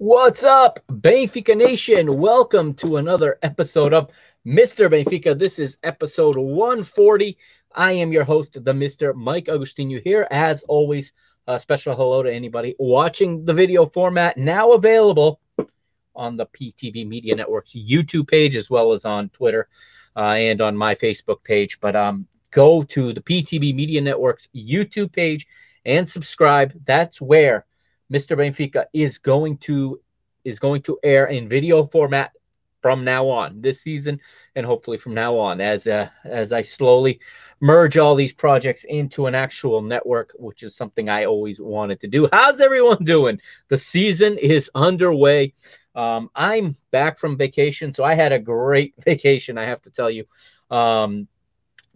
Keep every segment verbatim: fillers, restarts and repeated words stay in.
What's up, Benfica Nation? Welcome to another episode of Mister Benfica. This is episode one forty. I am your host, the Mister Mike Agostinho here. As always, a special hello to anybody watching the video format, now available on the P T B Media Network's YouTube page, as well as on Twitter uh, and on my Facebook page. But um, go to the P T B Media Network's YouTube page and subscribe. That's where Mister Benfica is going to is going to air in video format from now on this season, and hopefully from now on as uh, as I slowly merge all these projects into an actual network, which is something I always wanted to do. How's everyone doing? The season is underway. Um, I'm back from vacation, so I had a great vacation, I have to tell you. Um,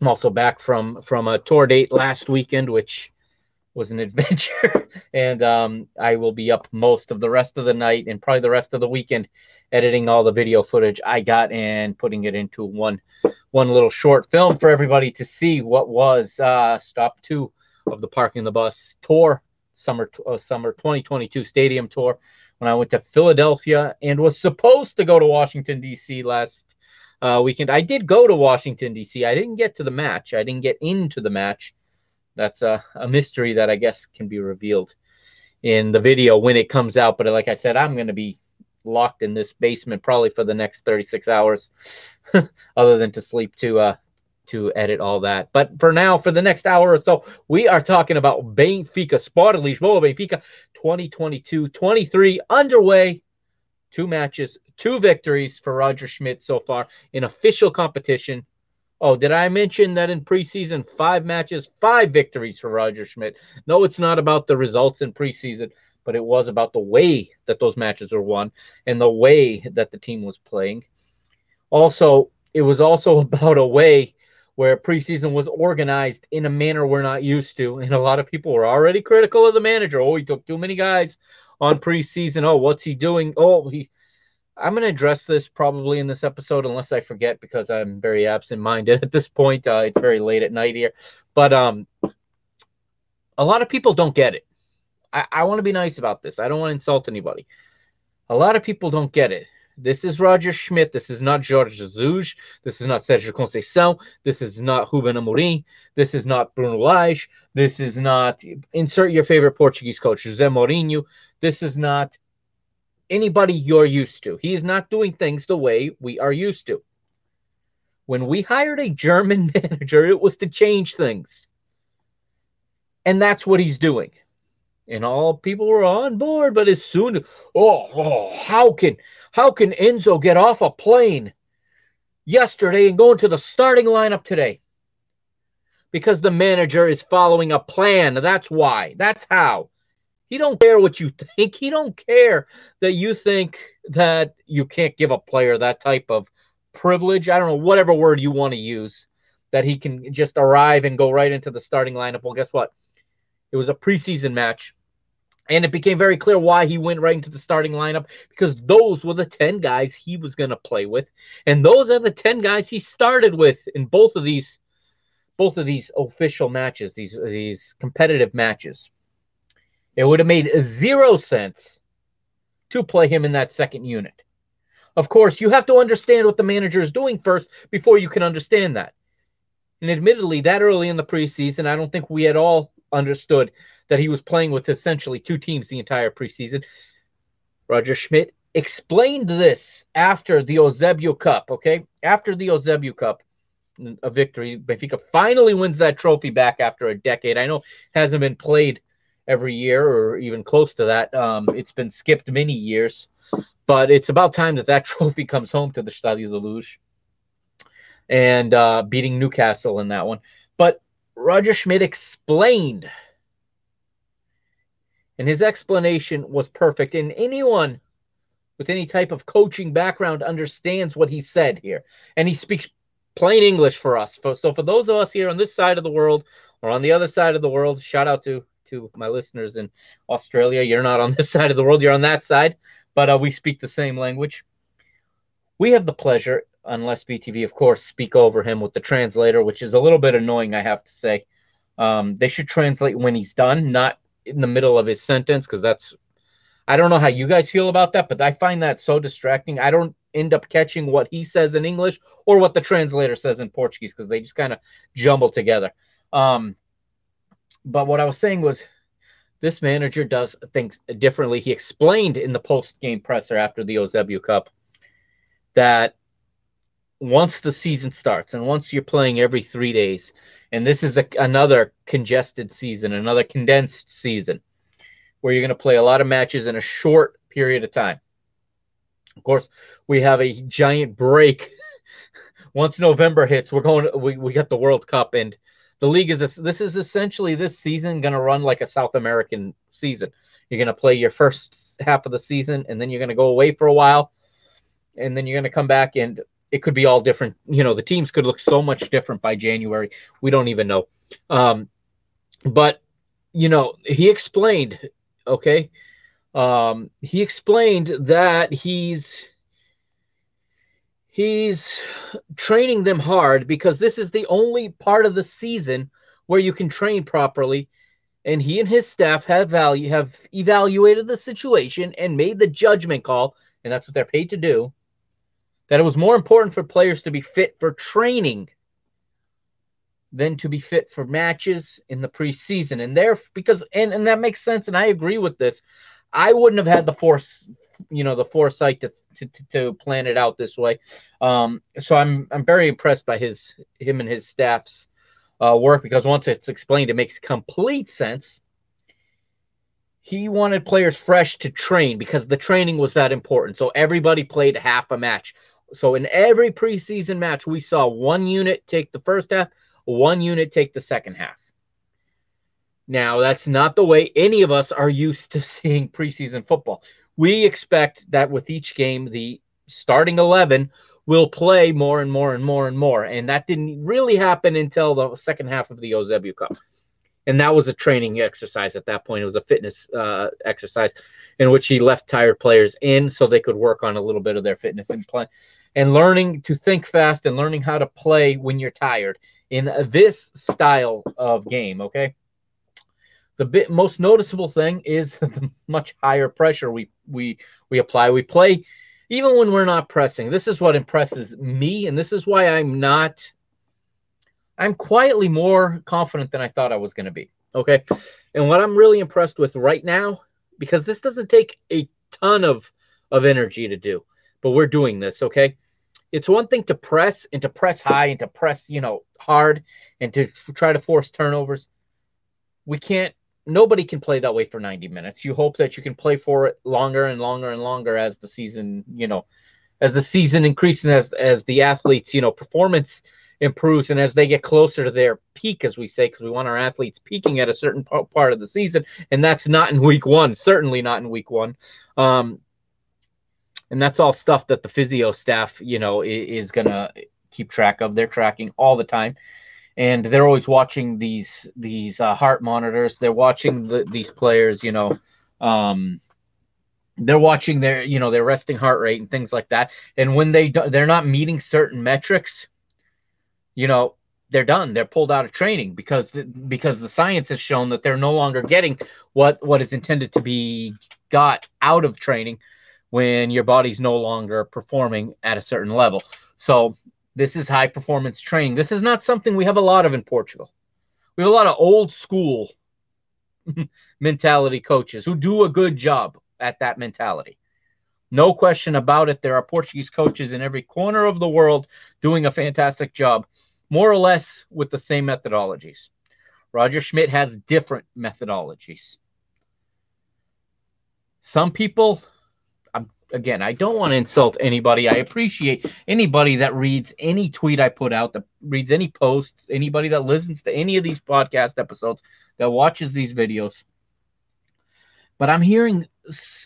I'm also back from from a tour date last weekend, which was an adventure, and um, I will be up most of the rest of the night and probably the rest of the weekend editing all the video footage I got and putting it into one one little short film for everybody to see what was uh, stop two of the Parking the Bus tour, summer uh, summer twenty twenty-two stadium tour, when I went to Philadelphia and was supposed to go to Washington, D C last uh, weekend. I did go to Washington, D C. I didn't get to the match. I didn't get into the match. That's a, a mystery that I guess can be revealed in the video when it comes out. But like I said, I'm going to be locked in this basement probably for the next thirty-six hours, other than to sleep to uh, to edit all that. But for now, for the next hour or so, we are talking about Benfica, Sport Lisboa e Benfica, twenty twenty-two twenty-three underway. Two matches, two victories for Roger Schmidt so far in official competition. Oh, did I mention that in preseason, five matches, five victories for Roger Schmidt? No, it's not about the results in preseason, but it was about the way that those matches were won and the way that the team was playing. Also, it was also about a way where preseason was organized in a manner we're not used to, and a lot of people were already critical of the manager. Oh, he took too many guys on preseason. Oh, what's he doing? Oh, he... I'm going to address this probably in this episode, unless I forget, because I'm very absent-minded at this point. Uh, it's very late at night here. But um, a lot of people don't get it. I, I want to be nice about this. I don't want to insult anybody. A lot of people don't get it. This is Roger Schmidt. This is not Jorge Jesus. This is not Sérgio Conceição. This is not Ruben Amorim. This is not Bruno Lage. This is not, insert your favorite Portuguese coach, José Mourinho. This is not anybody you're used to. He is not doing things the way we are used to. When we hired a German manager, it was to change things. And that's what he's doing. And all people were on board, but as soon, oh, oh how can how can Enzo get off a plane yesterday and go into the starting lineup today? Because the manager is following a plan. That's why. That's how. He don't care what you think. He don't care that you think that you can't give a player that type of privilege. I don't know, whatever word you want to use, that he can just arrive and go right into the starting lineup. Well, guess what? It was a preseason match, and it became very clear why he went right into the starting lineup, because those were the ten guys he was going to play with, and those are the ten guys he started with in both of these both of these official matches, these these competitive matches, it would have made zero sense to play him in that second unit. Of course, you have to understand what the manager is doing first before you can understand that. And admittedly, that early in the preseason, I don't think we at all understood that he was playing with essentially two teams the entire preseason. Roger Schmidt explained this after the Eusébio Cup, okay? After the Eusébio Cup, a victory, Benfica finally wins that trophy back after a decade. I know it hasn't been played every year or even close to that. Um, it's been skipped many years. But it's about time that that trophy comes home to the Estádio da Luz, and uh, beating Newcastle in that one. But Roger Schmidt explained, and his explanation was perfect. And anyone with any type of coaching background understands what he said here. And he speaks plain English for us. So for those of us here on this side of the world or on the other side of the world, shout out to, to my listeners in Australia. You're not on this side of the world. You're on that side. But uh, we speak the same language. We have the pleasure, unless B T V, of course, speak over him with the translator, which is a little bit annoying, I have to say. Um, they should translate when he's done, not in the middle of his sentence, because that's... I don't know how you guys feel about that, but I find that so distracting. I don't end up catching what he says in English or what the translator says in Portuguese, because they just kind of jumble together. Um, but what I was saying was, this manager does things differently. He explained in the post-game presser after the Eusébio Cup that once the season starts and once you're playing every three days, and this is a, another congested season, another condensed season, where you're going to play a lot of matches in a short period of time. Of course, we have a giant break. Once November hits, we're going. We we got the World Cup, and the league is, this is essentially this season going to run like a South American season. You're going to play your first half of the season, and then you're going to go away for a while, and then you're going to come back, and it could be all different. You know, the teams could look so much different by January. We don't even know. Um, but, you know, he explained, okay, um, he explained that he's... He's training them hard because this is the only part of the season where you can train properly. And he and his staff have value, have evaluated the situation and made the judgment call, and that's what they're paid to do, that it was more important for players to be fit for training than to be fit for matches in the preseason. And there, because and, and that makes sense, and I agree with this. I wouldn't have had the force, you know, the foresight to to, to plan it out this way. Um, so I'm I'm very impressed by his him and his staff's uh, work, because once it's explained, it makes complete sense. He wanted players fresh to train because the training was that important. So everybody played half a match. So in every preseason match, we saw one unit take the first half, one unit take the second half. Now, that's not the way any of us are used to seeing preseason football. We expect that with each game, the starting eleven will play more and more and more and more. And that didn't really happen until the second half of the Eusébio Cup. And that was a training exercise at that point. It was a fitness uh, exercise in which he left tired players in so they could work on a little bit of their fitness and play. And learning to think fast and learning how to play when you're tired in this style of game, okay? The bit, most noticeable thing is the much higher pressure we, we, we apply. We play even when we're not pressing. This is what impresses me, and this is why I'm not – I'm quietly more confident than I thought I was going to be, okay? And what I'm really impressed with right now, because this doesn't take a ton of, of energy to do, but we're doing this, okay? It's one thing to press and to press high and to press, you know, hard and to f- try to force turnovers. We can't. Nobody can play that way for ninety minutes. You hope that you can play for it longer and longer and longer as the season, you know, as the season increases, as as the athletes, you know, performance improves, and as they get closer to their peak, as we say, because we want our athletes peaking at a certain part of the season, and that's not in week one, certainly not in week one. Um, and that's all stuff that the physio staff, you know, is, is going to keep track of. They're tracking all the time. And they're always watching these these uh, heart monitors. They're watching the, these players, you know. Um, they're watching their, you know, their resting heart rate and things like that. And when they do, they're not meeting certain metrics, you know, they're done. They're pulled out of training because the, because the science has shown that they're no longer getting what, what is intended to be got out of training when your body's no longer performing at a certain level. So this is high-performance training. This is not something we have a lot of in Portugal. We have a lot of old-school mentality coaches who do a good job at that mentality. No question about it. There are Portuguese coaches in every corner of the world doing a fantastic job, more or less with the same methodologies. Roger Schmidt has different methodologies. Some people, I'm, again, I don't want to insult anybody. I appreciate anybody that reads any tweet I put out, that reads any post, anybody that listens to any of these podcast episodes, that watches these videos. But I'm hearing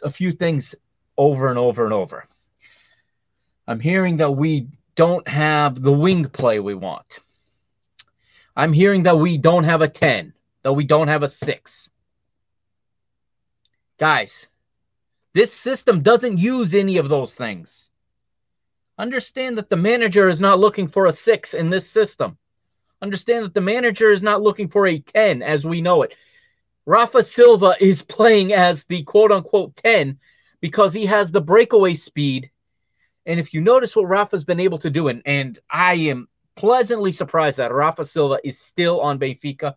a few things over and over and over. I'm hearing that we don't have the wing play we want. I'm hearing that we don't have a ten, that we don't have a six. Guys, this system doesn't use any of those things. Understand that the manager is not looking for a six in this system. Understand that the manager is not looking for a ten as we know it. Rafa Silva is playing as the quote-unquote ten because he has the breakaway speed. And if you notice what Rafa's been able to do, and, and I am pleasantly surprised that Rafa Silva is still on Benfica.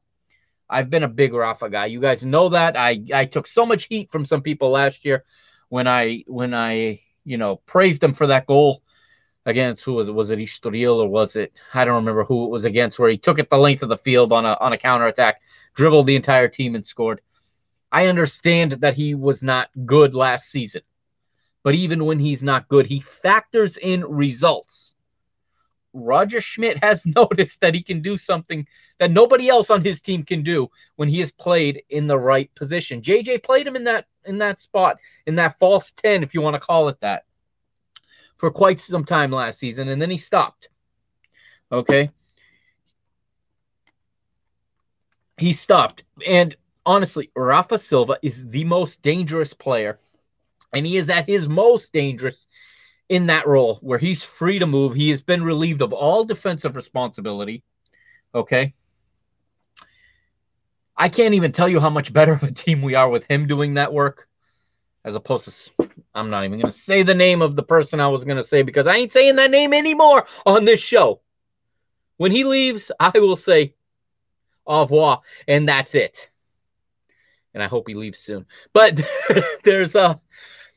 I've been a big Rafa guy. You guys know that. I, I took so much heat from some people last year when I when I you know praised him for that goal against who was it? Was it Estoril or was it? I don't remember who it was against, where he took it the length of the field on a on a counterattack, dribbled the entire team and scored. I understand that he was not good last season. But even when he's not good, he factors in results. Roger Schmidt has noticed that he can do something that nobody else on his team can do when he is played in the right position. J J played him in that in that spot, in that false ten, if you want to call it that, for quite some time last season, and then he stopped. Okay? He stopped. And honestly, Rafa Silva is the most dangerous player, and he is at his most dangerous in that role where he's free to move. He has been relieved of all defensive responsibility, okay? I can't even tell you how much better of a team we are with him doing that work as opposed to – I'm not even going to say the name of the person I was going to say because I ain't saying that name anymore on this show. When he leaves, I will say au revoir, and that's it. And I hope he leaves soon. But there's a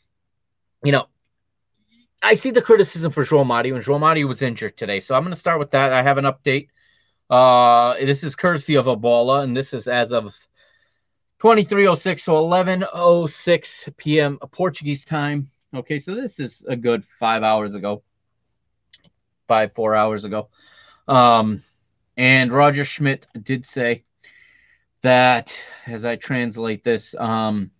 – you know, I see the criticism for João Mario, and João Mario was injured today. So I'm going to start with that. I have an update. Uh, this is courtesy of Ebola, and this is as of twenty-three oh six, so eleven oh six p m Portuguese time. Okay, so this is a good five hours ago, five, four hours ago. Um, and Roger Schmidt did say that, as I translate this, um,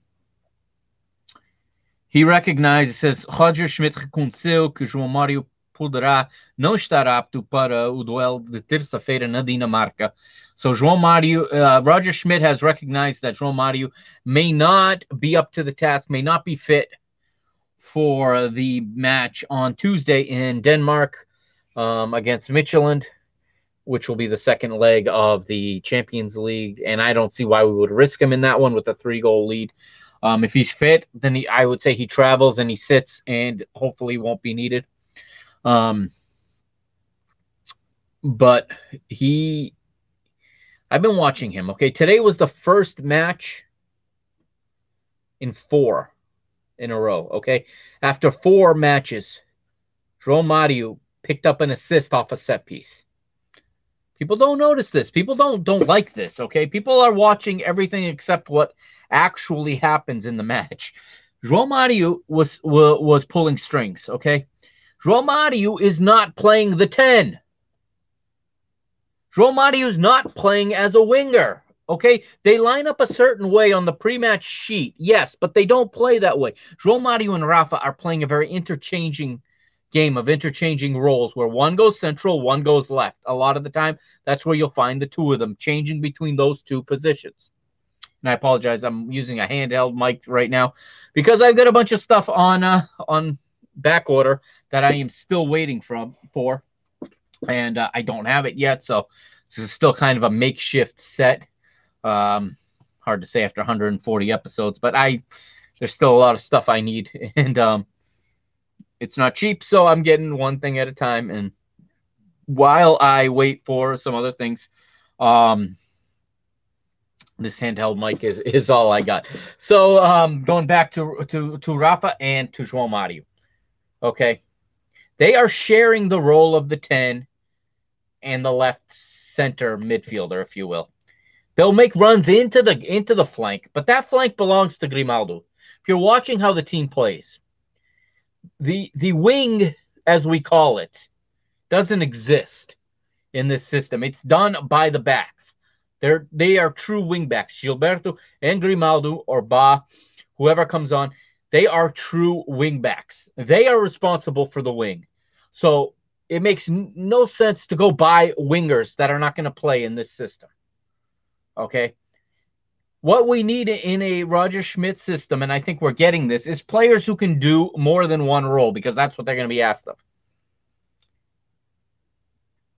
he recognized, it says, Roger Schmidt reconheceu que João Mário poderá não estar apto para o duelo de terça-feira na Dinamarca. So João Mário, uh, Roger Schmidt has recognized that João Mário may not be up to the task, may not be fit for the match on Tuesday in Denmark um, against Michelin, which will be the second leg of the Champions League. And I don't see why we would risk him in that one with a three-goal lead. Um, if he's fit, then he, I would say he travels and he sits and hopefully won't be needed. Um, but he – I've been watching him, okay? Today was the first match in four in a row, okay? After four matches, João Mario picked up an assist off a set piece. People don't notice this. People don't don't like this, okay? People are watching everything except what – actually happens in the match. João Mario was, was was pulling strings, okay? João Mario is not playing the ten. João Mario is not playing as a winger, okay? They line up a certain way on the pre-match sheet, yes, but they don't play that way. João Mario and Rafa are playing a very interchanging game of interchanging roles where one goes central, one goes left. A lot of the time, that's where you'll find the two of them, changing between those two positions. And I apologize, I'm using a handheld mic right now because I've got a bunch of stuff on uh, on back order that I am still waiting from for, and uh, I don't have it yet. So This is still kind of a makeshift set. Um, hard to say after one hundred forty episodes, but I there's still a lot of stuff I need, and um, it's not cheap, so I'm getting one thing at a time. And while I wait for some other things, um, this handheld mic is is all I got. So um, going back to to to Rafa and to João Mario, okay, they are sharing the role of the ten and the left center midfielder, if you will. They'll make runs into the into the flank, but that flank belongs to Grimaldo. If you're watching how the team plays, the the wing, as we call it, doesn't exist in this system. It's done by the backs. They're they are true wing backs. Gilberto and Grimaldo, or Ba, whoever comes on, they are true wing backs. They are responsible for the wing. So it makes no sense to go buy wingers that are not going to play in this system. Okay, what we need in a Roger Schmidt system, and I think we're getting this, is players who can do more than one role, because that's what they're going to be asked of.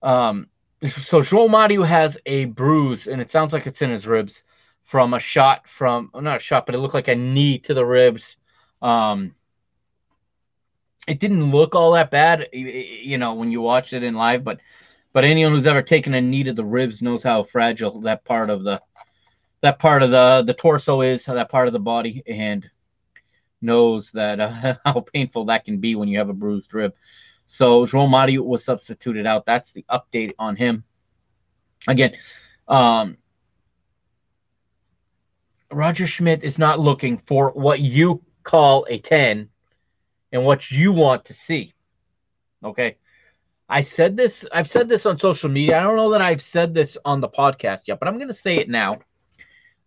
Um, so João Mario has a bruise, and it sounds like it's in his ribs from a shot from, not a shot, but it looked like a knee to the ribs. Um, it didn't look all that bad, you know, when you watch it in live, but But anyone who's ever taken a knee to the ribs knows how fragile that part of the that part of the the torso is, that part of the body, and knows that uh, how painful that can be when you have a bruised rib. So João Mario was substituted out. That's the update on him. Again, um, Roger Schmidt is not looking for what you call a ten and what you want to see. Okay. I said this, I've said this on social media. I don't know that I've said this on the podcast yet, but I'm going to say it now.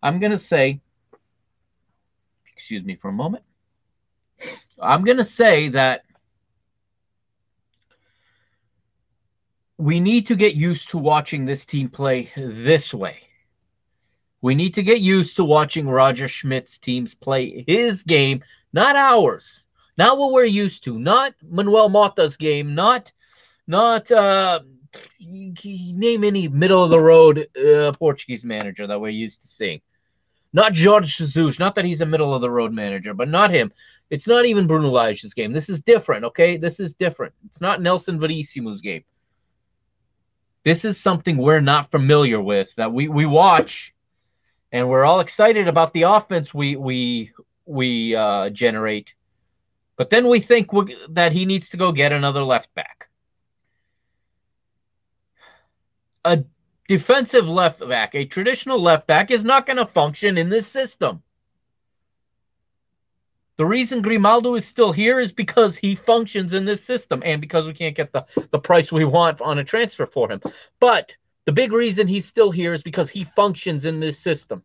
I'm going to say, excuse me for a moment. I'm going to say that we need to get used to watching this team play this way. We need to get used to watching Roger Schmidt's teams play his game, not ours, not what we're used to, not Manuel Motta's game, not Not uh, name any middle-of-the-road uh, Portuguese manager that we're used to seeing. Not Jorge Jesus. Not that he's a middle-of-the-road manager, but not him. It's not even Bruno Lage's game. This is different, okay? This is different. It's not Nelson Verissimo's game. This is something we're not familiar with, that we, we watch, and we're all excited about the offense we, we, we uh, generate. But then we think we're, that he needs to go get another left back. A defensive left back, a traditional left back, is not going to function in this system. The reason Grimaldo is still here is because he functions in this system and because we can't get the, the price we want on a transfer for him. But the big reason he's still here is because he functions in this system.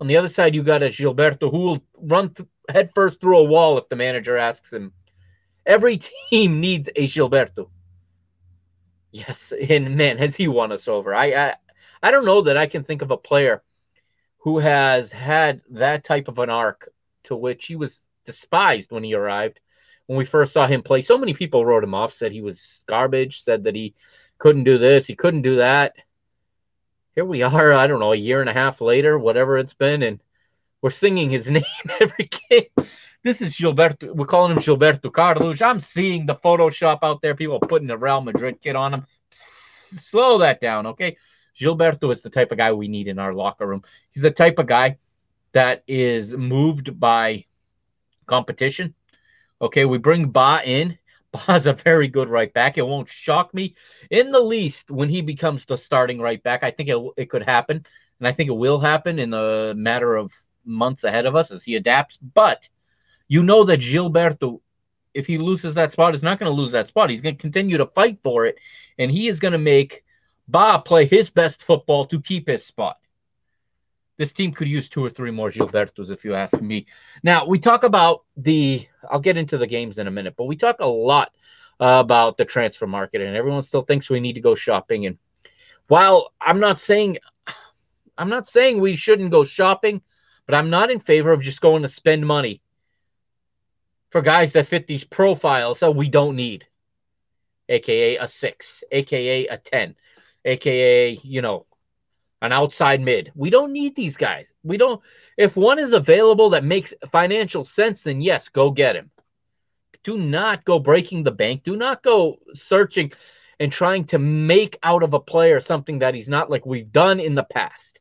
On the other side, you got a Gilberto who will run th- headfirst through a wall if the manager asks him. Every team needs a Gilberto. Yes, and man, has he won us over. I, I I don't know that I can think of a player who has had that type of an arc, to which he was despised when he arrived. When we first saw him play, so many people wrote him off, said he was garbage, said that he couldn't do this, he couldn't do that. Here we are, I don't know, a year and a half later, whatever it's been, and we're singing his name every game. This is Gilberto. We're calling him Gilberto Carlos. I'm seeing the Photoshop out there. People putting a Real Madrid kit on him. Psst, slow that down, okay? Gilberto is the type of guy we need in our locker room. He's the type of guy that is moved by competition. Okay, we bring Ba in. Ba's a very good right back. It won't shock me in the least when he becomes the starting right back. I think it, it could happen, and I think it will happen in the matter of months ahead of us as he adapts. But you know that Gilberto, if he loses that spot, is not going to lose that spot. He's going to continue to fight for it, and he is going to make Ba play his best football to keep his spot. This team could use two or three more Gilbertos, if you ask me. Now, we talk about the – I'll get into the games in a minute, but we talk a lot uh, about the transfer market, and everyone still thinks we need to go shopping. And while I'm not saying – I'm not saying we shouldn't go shopping, but I'm not in favor of just going to spend money for guys that fit these profiles that we don't need, a k a a six, a k a a ten, aka, you know, an outside mid. We don't need these guys. We don't. If one is available that makes financial sense, then yes, go get him. Do not go breaking the bank. Do not go searching and trying to make out of a player something that he's not, like we've done in the past.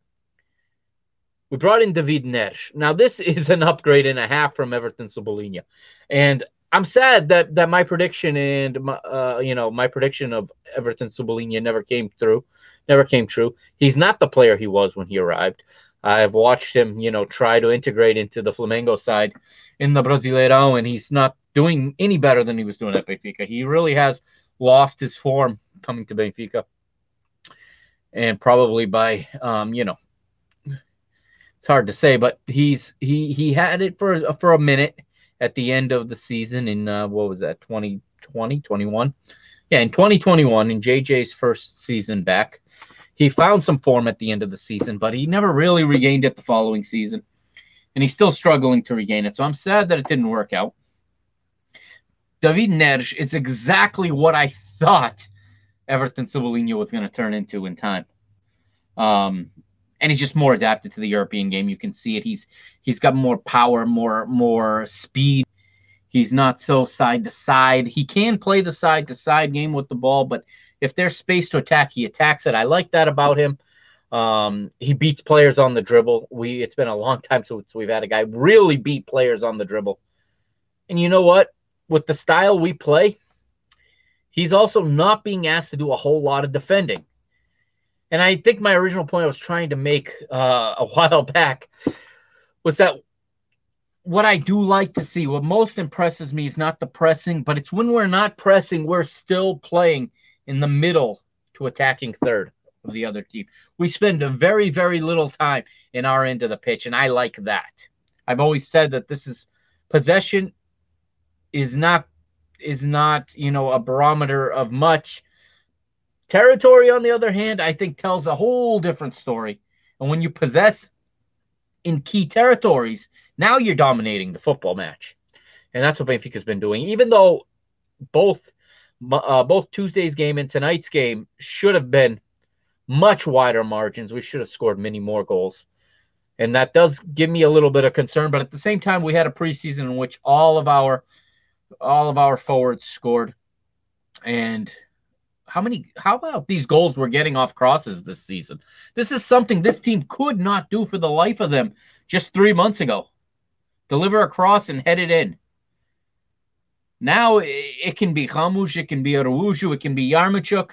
We brought in David Neres. Now, this is an upgrade and a half from Everton Cebolinha. And I'm sad that that my prediction and my, uh, you know, my prediction of Everton Cebolinha never came through, never came true. He's not the player he was when he arrived. I've watched him, you know, try to integrate into the Flamengo side in the Brasileirão, and he's not doing any better than he was doing at Benfica. He really has lost his form coming to Benfica, and probably by, um, you know, it's hard to say, but he's he he had it for for a minute at the end of the season in, uh, what was that, twenty twenty, twenty-one? Yeah, in twenty twenty-one, in J J's first season back, he found some form at the end of the season, but he never really regained it the following season, and he's still struggling to regain it, so I'm sad that it didn't work out. David Neres is exactly what I thought Everton Cebolinha was going to turn into in time. Um, and he's just more adapted to the European game. You can see it. He's he's got more power, more more speed. He's not so side to side. He can play the side to side game with the ball, but if there's space to attack, he attacks it. I like that about him. Um, he beats players on the dribble. We it's been a long time since we've had a guy really beat players on the dribble. And you know what? With the style we play, he's also not being asked to do a whole lot of defending. And I think my original point I was trying to make uh, a while back was that what I do like to see, what most impresses me is not the pressing, but it's when we're not pressing, we're still playing in the middle to attacking third of the other team. We spend a very, very little time in our end of the pitch, and I like that. I've always said that this is possession is not, is not, you know, a barometer of much. Territory, on the other hand, I think tells a whole different story. And when you possess in key territories, now you're dominating the football match. And that's what Benfica's been doing. Even though both uh, both Tuesday's game and tonight's game should have been much wider margins. We should have scored many more goals. And that does give me a little bit of concern. But at the same time, we had a preseason in which all of our all of our forwards scored. And how many, how about these goals we're getting off crosses this season? This is something this team could not do for the life of them just three months ago. Deliver a cross and head it in. Now it can be Hamush, it can be Araújo, it can be Yaremchuk.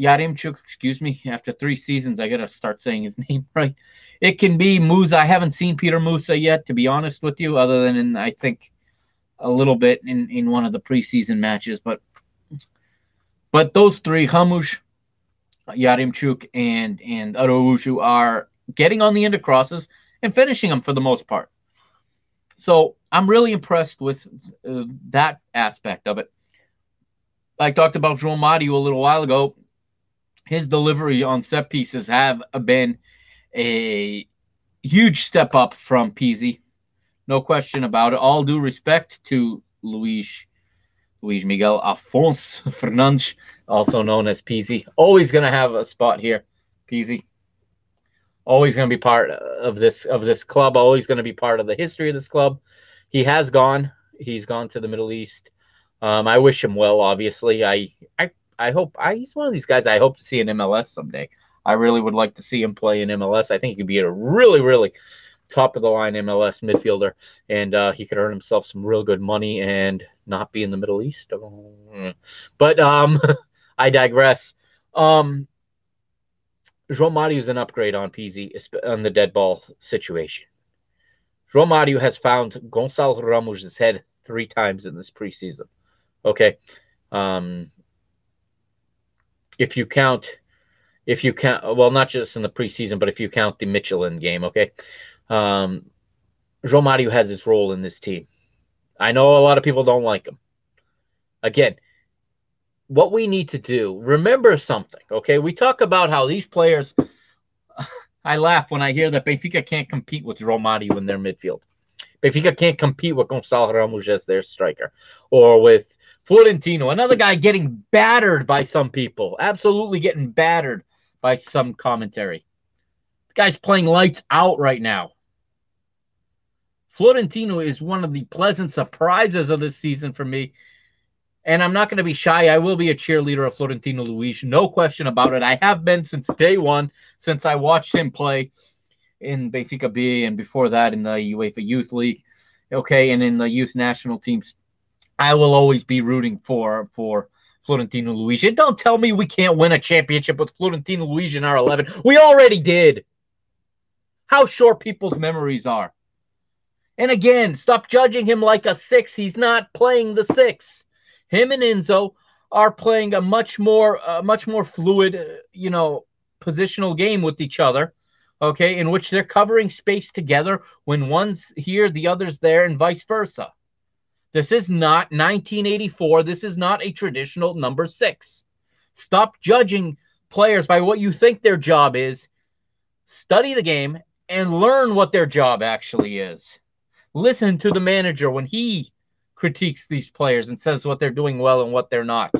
Yaremchuk, excuse me. After three seasons, I got to start saying his name right. It can be Musa. I haven't seen Peter Musa yet, to be honest with you, other than in, I think, a little bit in, in one of the preseason matches. But but those three, Hamush, Yaremchuk, and, and Araújo, are getting on the end of crosses and finishing them for the most part. So I'm really impressed with uh, that aspect of it. I talked about João Mario a little while ago. His delivery on set pieces have been a huge step up from Pizzi. No question about it. All due respect to Luis, Luis Miguel Afonso Fernandes, also known as Pizzi. Always going to have a spot here, Pizzi. Always going to be part of this of this club. Always going to be part of the history of this club. He has gone. He's gone to the Middle East. Um, I wish him well. Obviously, I I I hope I, he's one of these guys I hope to see in M L S someday. I really would like to see him play in M L S. I think he could be a really really top of the line M L S midfielder, and uh, he could earn himself some real good money and not be in the Middle East. But um, I digress. Um, João Mario is an upgrade on Pizzi on the dead ball situation. João Mario has found Gonçalo Ramos' head three times in this preseason. Okay, um, if you count, if you count, well, not just in the preseason, but if you count the Michelin game, okay, um, João Mario has his role in this team. I know a lot of people don't like him. Again, what we need to do, remember something, okay? We talk about how these players, I laugh when I hear that Benfica can't compete with João Mario in their midfield. Benfica can't compete with Gonçalo Ramos as their striker, or with Florentino, another guy getting battered by some people. Absolutely getting battered by some commentary. The guy's playing lights out right now. Florentino is one of the pleasant surprises of this season for me. And I'm not going to be shy. I will be a cheerleader of Florentino Luis. No question about it. I have been since day one, since I watched him play in Benfica B and before that in the UEFA Youth League. Okay, and in the youth national teams. I will always be rooting for for Florentino Luis. And don't tell me we can't win a championship with Florentino Luis in our eleven. We already did. How short people's memories are. And again, stop judging him like a six. He's not playing the six. Him and Enzo are playing a much more uh, much more fluid, uh, you know, positional game with each other. Okay, in which they're covering space together when one's here, the other's there, and vice versa. This is not nineteen eighty-four. This is not a traditional number six. Stop judging players by what you think their job is. Study the game and learn what their job actually is. Listen to the manager when he critiques these players and says what they're doing well and what they're not.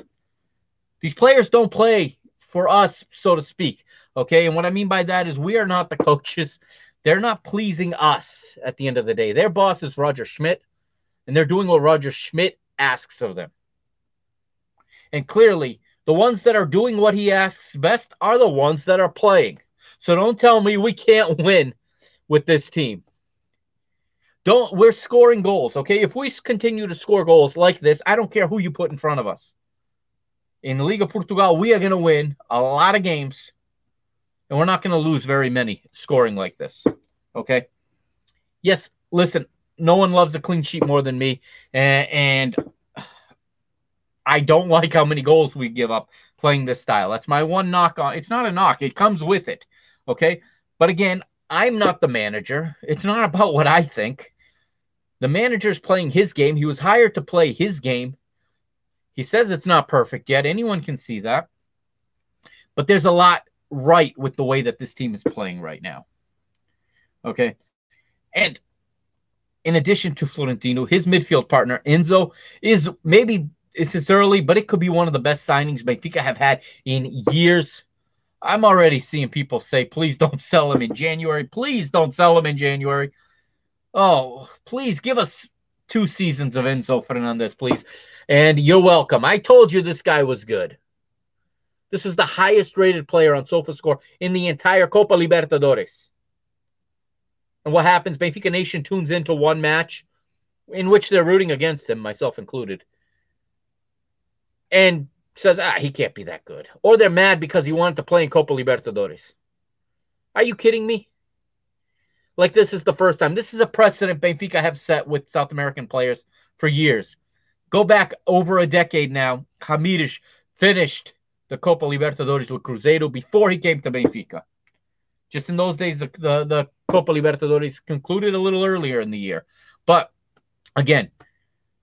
These players don't play for us, so to speak. Okay, and what I mean by that is we are not the coaches. They're not pleasing us at the end of the day. Their boss is Roger Schmidt. And they're doing what Roger Schmidt asks of them. And clearly, the ones that are doing what he asks best are the ones that are playing. So don't tell me we can't win with this team. Don't, we're scoring goals, okay? If we continue to score goals like this, I don't care who you put in front of us. In Liga Portugal, we are going to win a lot of games. And we're not going to lose very many scoring like this, okay? Yes, listen. No one loves a clean sheet more than me, and I don't like how many goals we give up playing this style. That's my one knock on. It's not a knock. It comes with it, okay? But again, I'm not the manager. It's not about what I think. The manager's playing his game. He was hired to play his game. He says it's not perfect yet. Anyone can see that. But there's a lot right with the way that this team is playing right now, okay? And in addition to Florentino, his midfield partner, Enzo, is maybe this is early, but it could be one of the best signings Benfica have had in years. I'm already seeing people say, please don't sell him in January. Please don't sell him in January. Oh, please give us two seasons of Enzo Fernandez, please. And you're welcome. I told you this guy was good. This is the highest rated player on SofaScore in the entire Copa Libertadores. And what happens, Benfica Nation tunes into one match in which they're rooting against him, myself included, and says, ah, he can't be that good. Or they're mad because he wanted to play in Copa Libertadores. Are you kidding me? Like, this is the first time. This is a precedent Benfica have set with South American players for years. Go back over a decade now. Hamush finished the Copa Libertadores with Cruzeiro before he came to Benfica. Just in those days, the, the, the Copa Libertadores concluded a little earlier in the year. But, again,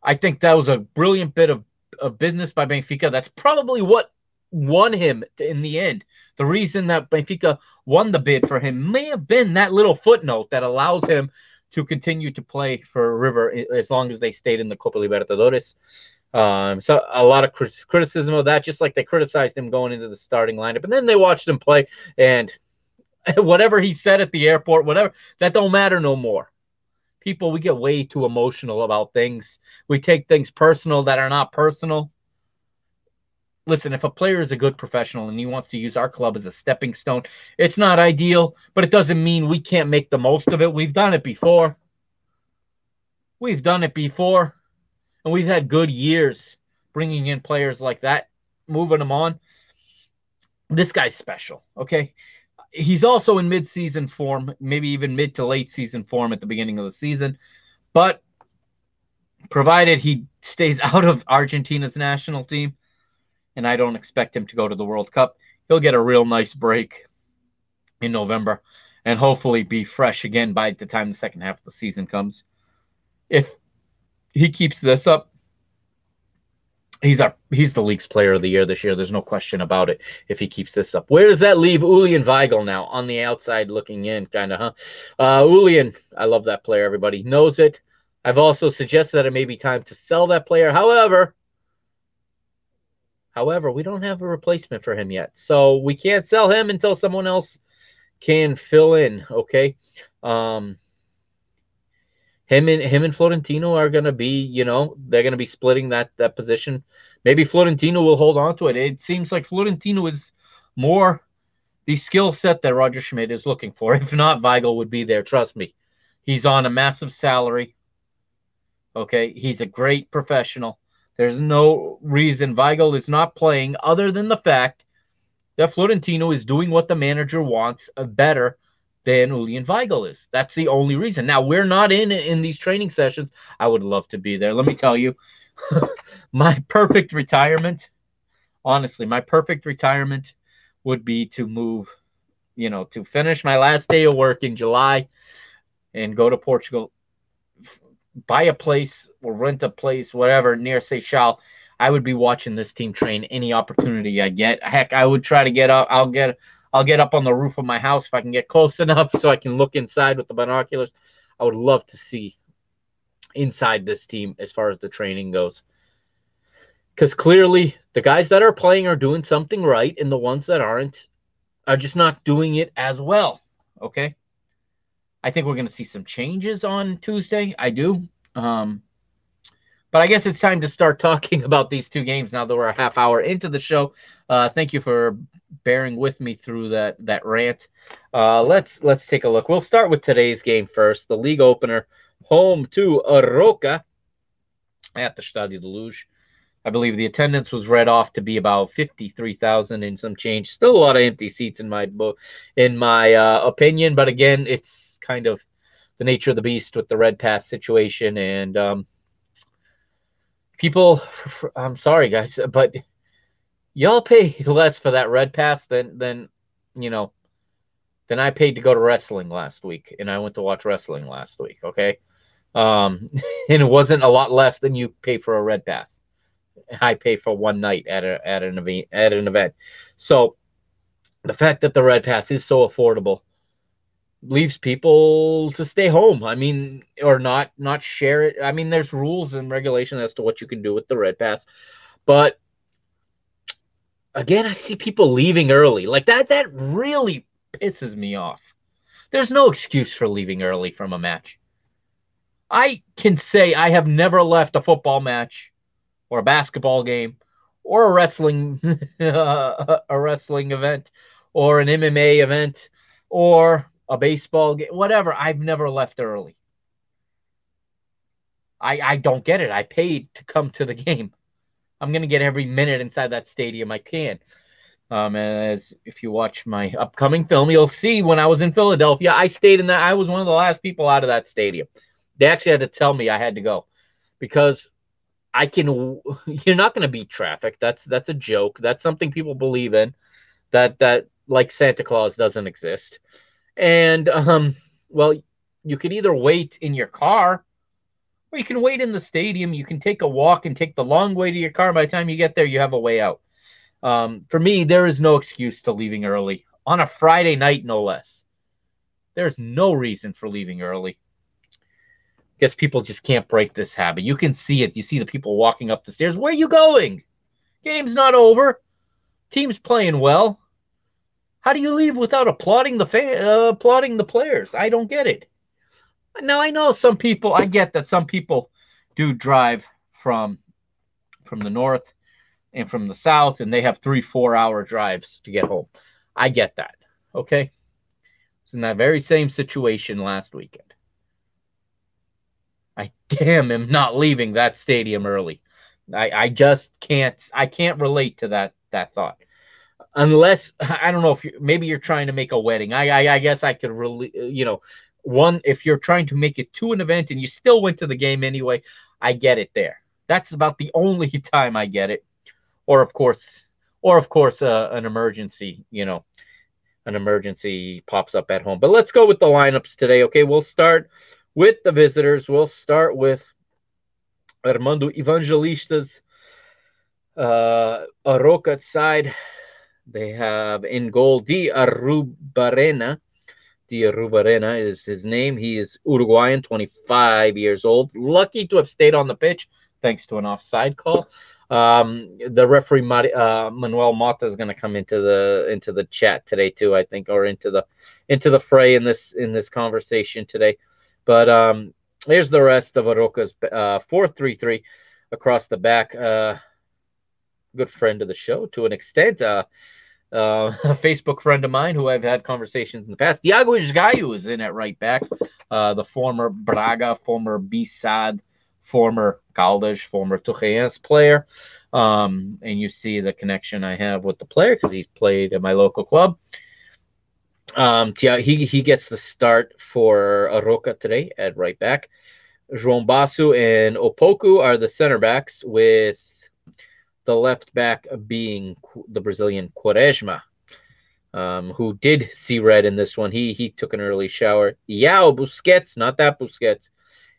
I think that was a brilliant bit of, of business by Benfica. That's probably what won him in the end. The reason that Benfica won the bid for him may have been that little footnote that allows him to continue to play for River as long as they stayed in the Copa Libertadores. Um, so a lot of criticism of that, just like they criticized him going into the starting lineup. And then they watched him play, and whatever he said at the airport, whatever, that don't matter no more. People, we get way too emotional about things. We take things personal that are not personal. Listen, if a player is a good professional and he wants to use our club as a stepping stone, it's not ideal, but it doesn't mean we can't make the most of it. We've done it before. We've done it before, and we've had good years bringing in players like that, moving them on. This guy's special, okay? He's also in mid-season form, maybe even mid to late season form at the beginning of the season. But provided he stays out of Argentina's national team, and I don't expect him to go to the World Cup, he'll get a real nice break in November and hopefully be fresh again by the time the second half of the season comes. If he keeps this up, He's our, he's the league's player of the year this year. There's no question about it if he keeps this up. Where does that leave Julian Weigl now? On the outside looking in, kind of, huh? Uh, Julian, I love that player. Everybody knows it. I've also suggested that it may be time to sell that player. However, However, we don't have a replacement for him yet, so we can't sell him until someone else can fill in. Okay, um, him and him and Florentino are gonna be, you know, they're gonna be splitting that that position. Maybe Florentino will hold on to it. It seems like Florentino is more the skill set that Roger Schmidt is looking for. If not, Weigl would be there. Trust me, he's on a massive salary. Okay, he's a great professional. There's no reason Weigl is not playing other than the fact that Florentino is doing what the manager wants better than Julian Weigl is. That's the only reason. Now, we're not in in these training sessions. I would love to be there. Let me tell you, my perfect retirement, honestly, my perfect retirement would be to move, you know, to finish my last day of work in July and go to Portugal, buy a place or rent a place, whatever, near Seychelles. I would be watching this team train any opportunity I get. Heck, I would try to get up. I'll get I'll get up on the roof of my house if I can get close enough so I can look inside with the binoculars. I would love to see inside this team as far as the training goes, because clearly the guys that are playing are doing something right, and the ones that aren't are just not doing it as well, okay? I think we're going to see some changes on Tuesday. I do. Um, but I guess it's time to start talking about these two games now that we're a half hour into the show. Uh, thank you for bearing with me through that that rant. Uh, let's let's take a look. We'll start with today's game first, the league opener, home to Arouca at the Estádio da Luz. I believe the attendance was read off to be about fifty-three thousand and some change. Still a lot of empty seats in my book, in my uh, opinion. But again, it's kind of the nature of the beast with the red pass situation, and um people for, for, I'm sorry guys, but y'all pay less for that red pass than than you know than I paid to go to wrestling last week, and I went to watch wrestling last week, okay? Um and it wasn't a lot less than you pay for a red pass. I pay for one night at a at an event at an event. So the fact that the red pass is so affordable leaves people to stay home. I mean, or not, not share it. I mean, there's rules and regulation as to what you can do with the red pass. But again, I see people leaving early like that. That really pisses me off. There's no excuse for leaving early from a match. I can say I have never left a football match or a basketball game or a wrestling, a wrestling event or an M M A event or a baseball game, whatever. I've never left early. I I don't get it. I paid to come to the game. I'm going to get every minute inside that stadium I can. Um, as if you watch my upcoming film, you'll see when I was in Philadelphia, I stayed in that. I was one of the last people out of that stadium. They actually had to tell me I had to go because I can. You're not going to beat traffic. That's that's a joke. That's something people believe in. That that like Santa Claus doesn't exist. And, um, well, you can either wait in your car or you can wait in the stadium. You can take a walk and take the long way to your car. By the time you get there, you have a way out. Um, for me, there is no excuse to leaving early on a Friday night, no less. There's no reason for leaving early. I guess people just can't break this habit. You can see it. You see the people walking up the stairs. Where are you going? Game's not over. Team's playing well. How do you leave without applauding the fan, uh, applauding the players? I don't get it. Now, I know some people, I get that some people do drive from from the north and from the south, and they have three, four-hour drives to get home. I get that, okay? I was in that very same situation last weekend. I damn am not leaving that stadium early. I, I just can't, I can't relate to that that thought. Unless, I don't know if you, maybe you're trying to make a wedding. I, I I guess I could really, you know, one, if you're trying to make it to an event and you still went to the game anyway, I get it there. That's about the only time I get it. Or, of course, or of course, uh, an emergency, you know, an emergency pops up at home. But let's go with the lineups today, okay? We'll start with the visitors. We'll start with Armando Evangelista's uh, Arouca side. They have in goal Di Arrubarena. Di Arrubarena is his name. He is Uruguayan, twenty-five years old. Lucky to have stayed on the pitch thanks to an offside call. Um, the referee uh, Manuel Mota is going to come into the into the chat today too, I think, or into the into the fray in this in this conversation today. But um, here's the rest of Arouca's uh, four three three across the back. Uh, good friend of the show to an extent. Uh, uh, a Facebook friend of mine who I've had conversations in the past. Thiago Esgaio is in at right back. Uh, the former Braga, former B S A D, former Caldas, former Tuchayans player. Um, and you see the connection I have with the player because he's played at my local club. Um, he, he gets the start for Arouca today at right back. João Basso and Opoku are the center backs, with the left back being the Brazilian Quaresma, um, who did see red in this one. He he took an early shower. Yao Busquets, not that Busquets,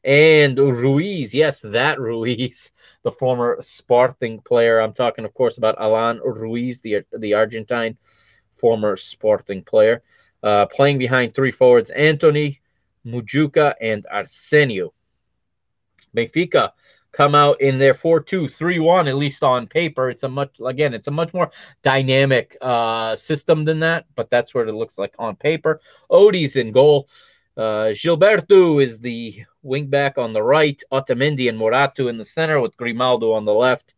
and Ruiz. Yes, that Ruiz, the former Sporting player. I'm talking, of course, about Alan Ruiz, the the Argentine former Sporting player, uh, playing behind three forwards, Anthony, Mujuca, and Arsenio. Benfica come out in their four two three one, at least on paper. It's a much, again, it's a much more dynamic uh, system than that, but that's what it looks like on paper. Odis in goal. Uh, Gilberto is the wing back on the right. Otamendi and Morato in the center with Grimaldo on the left.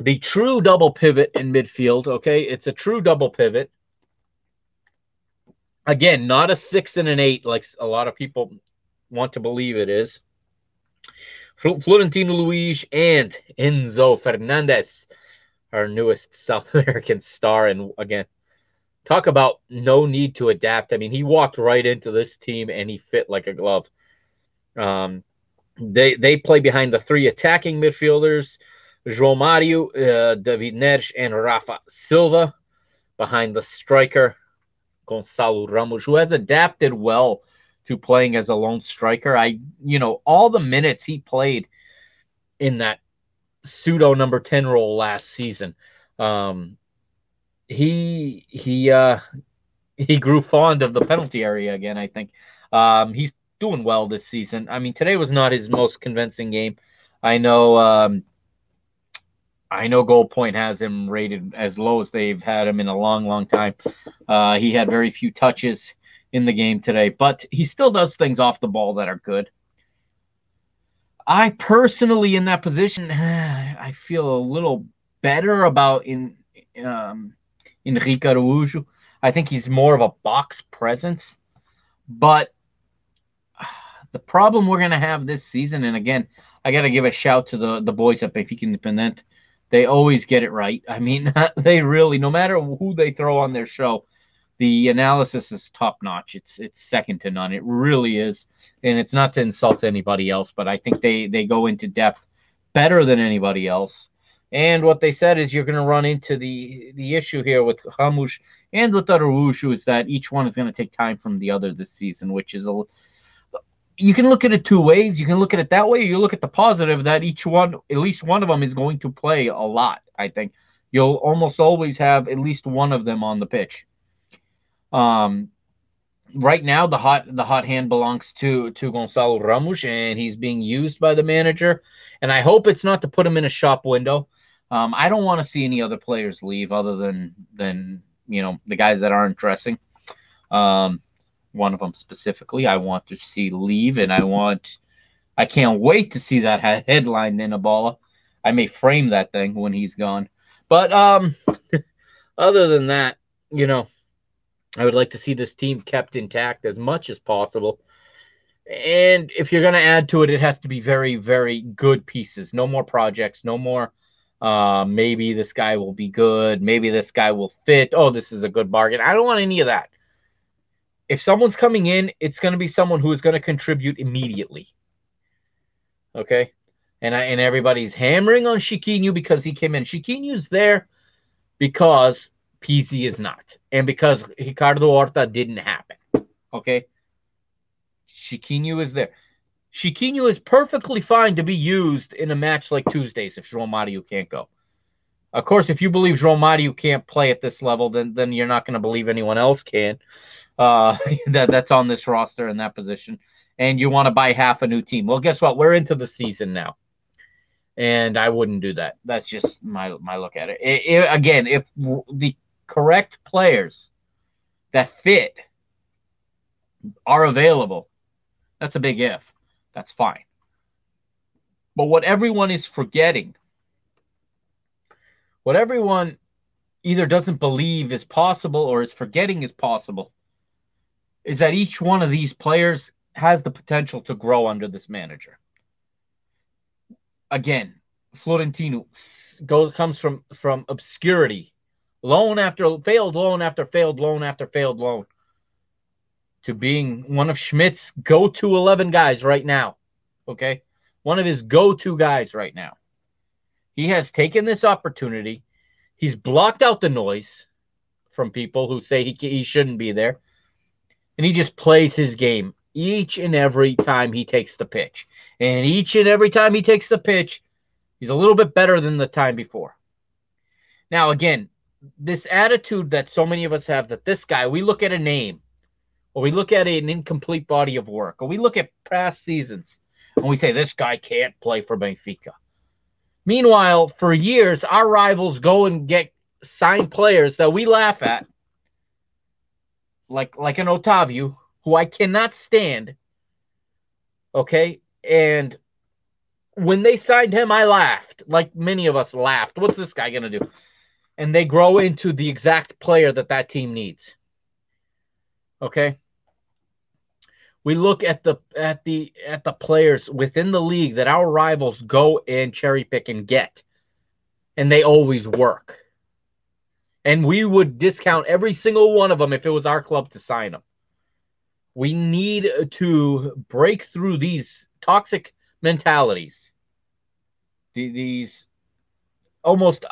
The true double pivot in midfield, okay? It's a true double pivot. Again, not a six and an eight like a lot of people want to believe it is. Florentino Luis and Enzo Fernandez, our newest South American star. And again, talk about no need to adapt. I mean, he walked right into this team and he fit like a glove. Um, they, they play behind the three attacking midfielders, João Mario, uh, David Neres, and Rafa Silva, behind the striker, Gonçalo Ramos, who has adapted well to playing as a lone striker. I, you know, all the minutes he played in that pseudo number ten role last season, um, he he uh, he grew fond of the penalty area again. I think um, he's doing well this season. I mean, today was not his most convincing game. I know, um, I know, Goal Point has him rated as low as they've had him in a long, long time. Uh, he had very few touches in the game today, but he still does things off the ball that are good. I personally, in that position, I feel a little better about in um, Henrique Araújo. I think he's more of a box presence, but uh, the problem we're going to have this season, and again, I got to give a shout to the, the boys at Benfica Independente. They always get it right. I mean, they really, no matter who they throw on their show, the analysis is top-notch. It's it's second to none. It really is. And it's not to insult anybody else, but I think they, they go into depth better than anybody else. And what they said is you're going to run into the, the issue here with Hamush and with Araújo is that each one is going to take time from the other this season, which is a you can look at it two ways. You can look at it that way. Or you look at the positive that each one, at least one of them, is going to play a lot, I think. You'll almost always have at least one of them on the pitch. Um, right now, the hot the hot hand belongs to to Gonçalo Ramos, and he's being used by the manager. And I hope it's not to put him in a shop window. Um, I don't want to see any other players leave other than than you know the guys that aren't dressing. Um, one of them specifically, I want to see leave, and I want I can't wait to see that headline in Abala. I may frame that thing when he's gone. But um, other than that, you know. I would like to see this team kept intact as much as possible. And if you're going to add to it, it has to be very, very good pieces. No more projects. No more, uh, maybe this guy will be good. Maybe this guy will fit. Oh, this is a good bargain. I don't want any of that. If someone's coming in, it's going to be someone who is going to contribute immediately. Okay? And, I, and everybody's hammering on Chiquinho because he came in. Chiquinho's there because P Z is not, and because Ricardo Horta didn't happen, okay? Chiquinho is there. Chiquinho is perfectly fine to be used in a match like Tuesdays if João Mario can't go. Of course, if you believe João Mario can't play at this level, then then you're not going to believe anyone else can. Uh, that that's on this roster in that position, and you want to buy half a new team. Well, guess what? We're into the season now. And I wouldn't do that. That's just my my look at it. It, it again, if the correct players that fit are available, that's a big if. That's fine. But what everyone is forgetting, what everyone either doesn't believe is possible or is forgetting is possible, is that each one of these players has the potential to grow under this manager. Again, Florentino goes comes from, from obscurity, loan after failed loan after failed loan after failed loan, to being one of Schmidt's go-to eleven guys right now, okay? One of his go-to guys right now. He has taken this opportunity. He's blocked out the noise from people who say he, he shouldn't be there, and he just plays his game each and every time he takes the pitch. And each and every time he takes the pitch, he's a little bit better than the time before. Now, again, this attitude that so many of us have that this guy, we look at a name, or we look at an incomplete body of work, or we look at past seasons, and we say, this guy can't play for Benfica. Meanwhile, for years, our rivals go and get signed players that we laugh at, like like an Otavio, who I cannot stand, okay? And when they signed him, I laughed, like many of us laughed. What's this guy going to do? And they grow into the exact player that that team needs, okay? We look at the at the at the players within the league that our rivals go and cherry pick and get, and they always work. And we would discount every single one of them if it was our club to sign them. We need to break through these toxic mentalities, these almost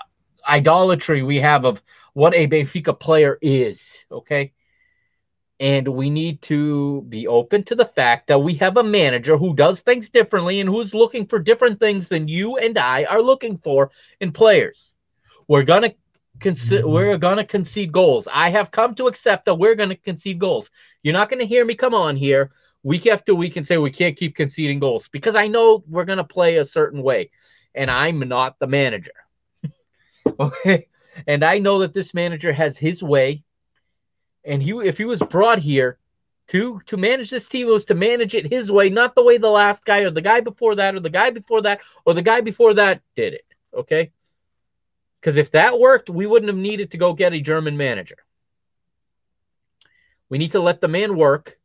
idolatry we have of what a Benfica player is, okay? And we need to be open to the fact that we have a manager who does things differently and who's looking for different things than you and I are looking for in players. We're gonna conce- we're gonna concede goals. I have come to accept that we're gonna concede goals. You're not gonna hear me come on here week after week and say we can't keep conceding goals, because I know we're gonna play a certain way, and I'm not the manager. Okay, and I know that this manager has his way. And he, if he was brought here to, to manage this team, it was to manage it his way, not the way the last guy or the guy before that or the guy before that or the guy before that did it, okay? Because if that worked, we wouldn't have needed to go get a German manager. We need to let the man work.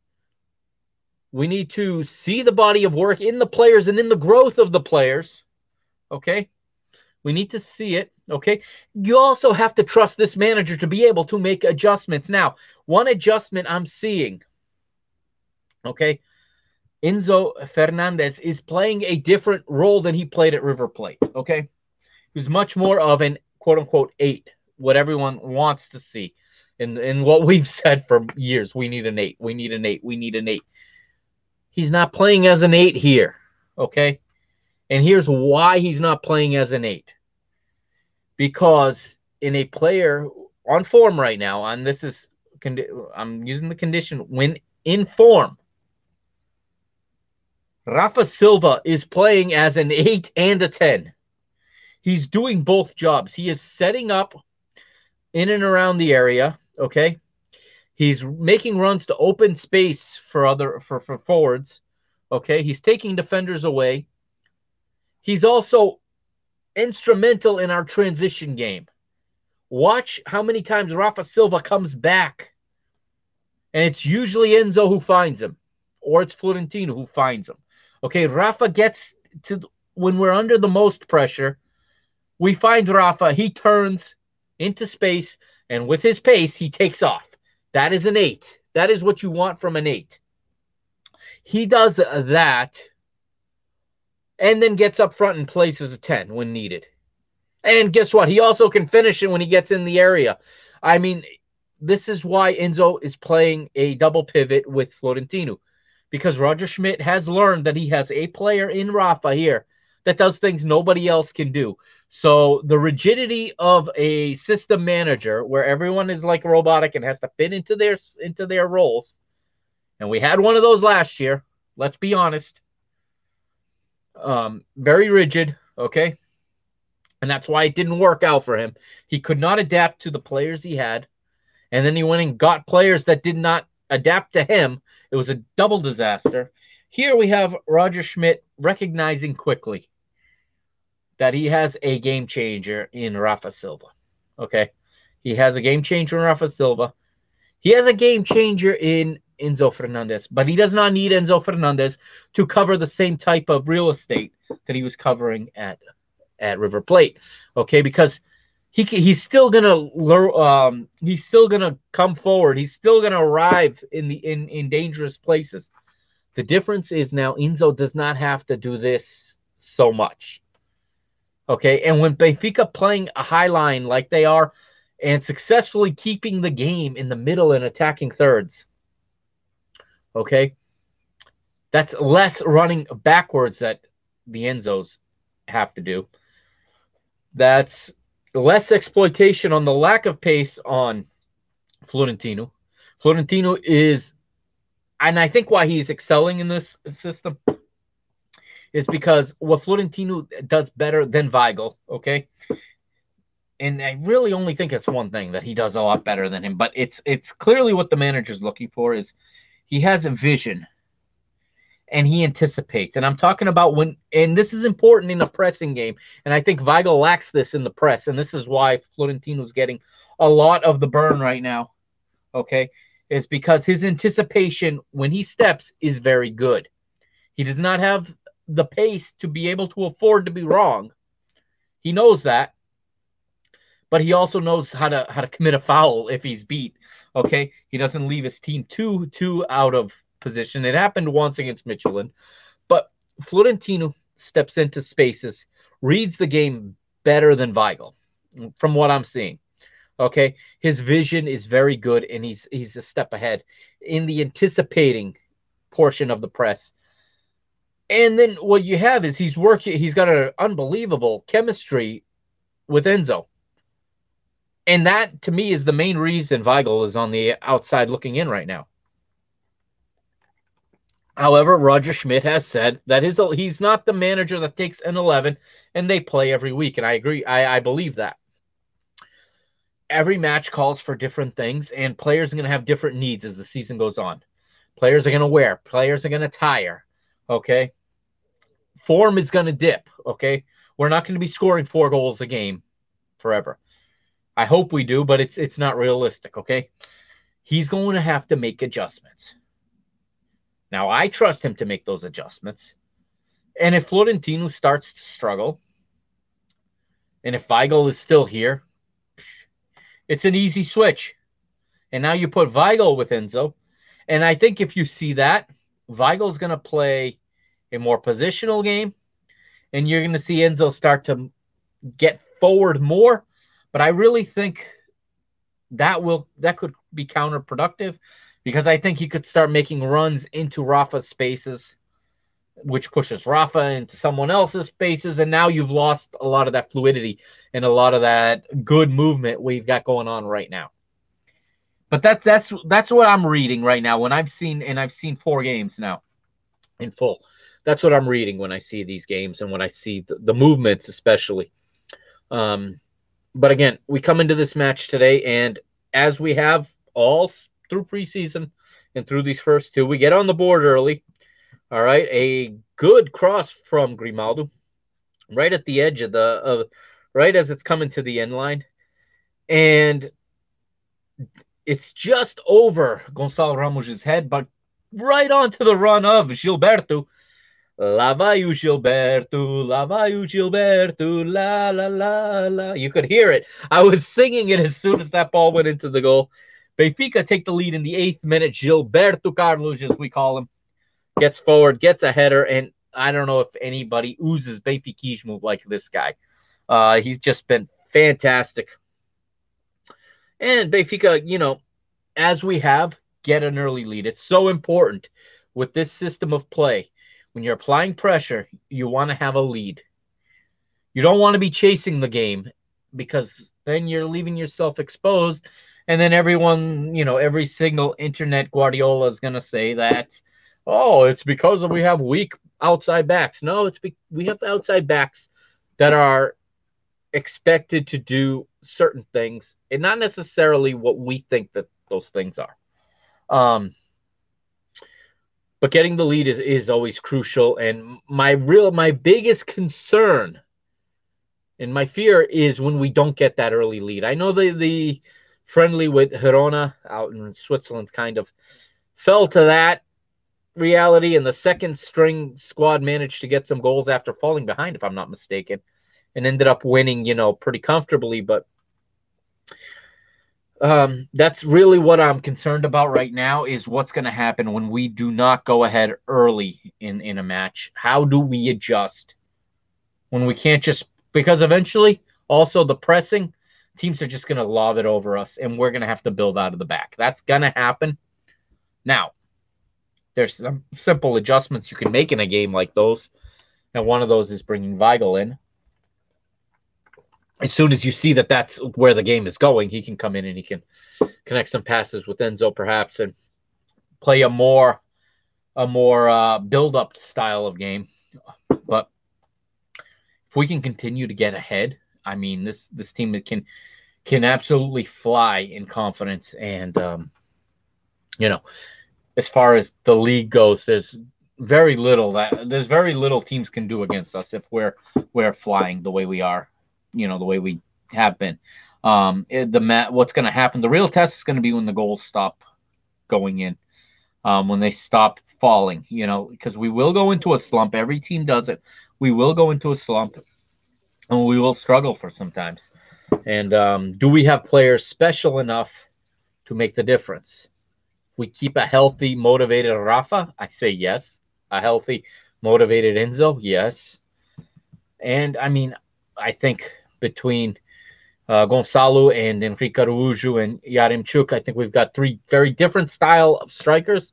We need to see the body of work in the players and in the growth of the players, okay? We need to see it, okay? You also have to trust this manager to be able to make adjustments. Now, one adjustment I'm seeing, okay, Enzo Fernandez is playing a different role than he played at River Plate, okay? He was much more of an quote-unquote eight, what everyone wants to see. And, and what we've said for years, we need an eight, we need an eight, we need an eight. He's not playing as an eight here, okay? And here's why he's not playing as an eight. Because in a player on form right now, and this is, I'm using the condition, when in form, Rafa Silva is playing as an eight and a ten. He's doing both jobs. He is setting up in and around the area, okay? He's making runs to open space for other for, for forwards, okay? He's taking defenders away. He's also instrumental in our transition game. Watch how many times Rafa Silva comes back. And it's usually Enzo who finds him. Or it's Florentino who finds him. Okay, Rafa gets to, when we're under the most pressure, we find Rafa. He turns into space. And with his pace, he takes off. That is an eight. That is what you want from an eight. He does that. And then gets up front and plays as a ten when needed. And guess what? He also can finish it when he gets in the area. I mean, this is why Enzo is playing a double pivot with Florentino. Because Roger Schmidt has learned that he has a player in Rafa here that does things nobody else can do. So the rigidity of a system manager where everyone is like robotic and has to fit into their, into their roles. And we had one of those last year. Let's be honest. Um, very rigid, okay? And that's why it didn't work out for him. He could not adapt to the players he had, and then he went and got players that did not adapt to him. It was a double disaster. Here we have Roger Schmidt recognizing quickly that he has a game changer in Rafa Silva, okay? He has a game changer in Rafa Silva. He has a game changer in Enzo Fernandez, but he does not need Enzo Fernandez to cover the same type of real estate that he was covering at at River Plate, okay? Because he can, he's still gonna um, he's still gonna come forward. He's still gonna arrive in the in in dangerous places. The difference is now Enzo does not have to do this so much, okay? And when Benfica playing a high line like they are, and successfully keeping the game in the middle and attacking thirds, okay? That's less running backwards that the Enzos have to do. That's less exploitation on the lack of pace on Florentino. Florentino is, and I think why he's excelling in this system is because what Florentino does better than Weigl, okay? And I really only think it's one thing that he does a lot better than him, but it's it's clearly what the manager's looking for is he has a vision and he anticipates. And I'm talking about when, and this is important in a pressing game, and I think Weigl lacks this in the press, and this is why Florentino's getting a lot of the burn right now, okay, is because his anticipation when he steps is very good. He does not have the pace to be able to afford to be wrong. He knows that. But he also knows how to how to commit a foul if he's beat, okay? He doesn't leave his team too, too out of position. It happened once against Michelin. But Florentino steps into spaces, reads the game better than Weigl, from what I'm seeing, okay? His vision is very good, and he's, he's a step ahead in the anticipating portion of the press. And then what you have is he's working. He's got an unbelievable chemistry with Enzo. And that, to me, is the main reason Weigl is on the outside looking in right now. However, Roger Schmidt has said that his, he's not the manager that takes an eleven and they play every week. And I agree. I, I believe that. Every match calls for different things, and players are going to have different needs as the season goes on. Players are going to wear. Players are going to tire. Okay? Form is going to dip. Okay? We're not going to be scoring four goals a game forever. I hope we do, but it's it's not realistic, okay? He's going to have to make adjustments. Now, I trust him to make those adjustments. And if Florentino starts to struggle, and if Weigl is still here, it's an easy switch. And now you put Weigl with Enzo. And I think if you see that, Weigel's going to play a more positional game, and you're going to see Enzo start to get forward more. But I really think that will that could be counterproductive, because I think he could start making runs into Rafa's spaces, which pushes Rafa into someone else's spaces, and now you've lost a lot of that fluidity and a lot of that good movement we've got going on right now. But that that's that's what I'm reading right now when I've seen and I've seen four games now in full. That's what I'm reading when I see these games and when I see the, the movements especially. Um But again, we come into this match today, and as we have all through preseason and through these first two, we get on the board early. All right, a good cross from Grimaldo, right at the edge of the, of, right as it's coming to the end line, and it's just over Gonçalo Ramos' head, but right onto the run of Gilberto. La vai o Gilberto, la vai o Gilberto, la, la, la, la. You could hear it. I was singing it as soon as that ball went into the goal. Benfica take the lead in the eighth minute. Gilberto Carlos, as we call him, gets forward, gets a header, and I don't know if anybody oozes Benfica's move like this guy. Uh, he's just been fantastic. And Benfica, you know, as we have, get an early lead. It's so important with this system of play. When you're applying pressure, you want to have a lead. You don't want to be chasing the game, because then you're leaving yourself exposed. And then everyone, you know, every single internet Guardiola is going to say that, oh, it's because we have weak outside backs. No, it's be we have outside backs that are expected to do certain things and not necessarily what we think that those things are. Um, but getting the lead is, is always crucial. And my real, my biggest concern and my fear is when we don't get that early lead. I know the, the friendly with Girona out in Switzerland kind of fell to that reality, and the second string squad managed to get some goals after falling behind, if I'm not mistaken, and ended up winning, you know, pretty comfortably. But um, that's really what I'm concerned about right now, is what's going to happen when we do not go ahead early in, in a match. How do we adjust when we can't just – because eventually also the pressing, teams are just going to lob it over us, and we're going to have to build out of the back. That's going to happen. Now, there's some simple adjustments you can make in a game like those, and one of those is bringing Weigl in. As soon as you see that that's where the game is going, he can come in and he can connect some passes with Enzo perhaps and play a more a more uh, build-up style of game. But if we can continue to get ahead, I mean, this this team can can absolutely fly in confidence. And, um, you know, as far as the league goes, there's very little that there's very little teams can do against us if we're we're flying the way we are, you know, the way we have been. Um, the mat, what's going to happen? The real test is going to be when the goals stop going in, um, when they stop falling. You know, because we will go into a slump. Every team does it. We will go into a slump, and we will struggle for sometimes. And um, do we have players special enough to make the difference? We keep a healthy, motivated Rafa? I say yes. A healthy, motivated Enzo? Yes. And, I mean, I think between uh, Gonçalo and Enrique Araújo and Yaremchuk, I think we've got three very different style of strikers.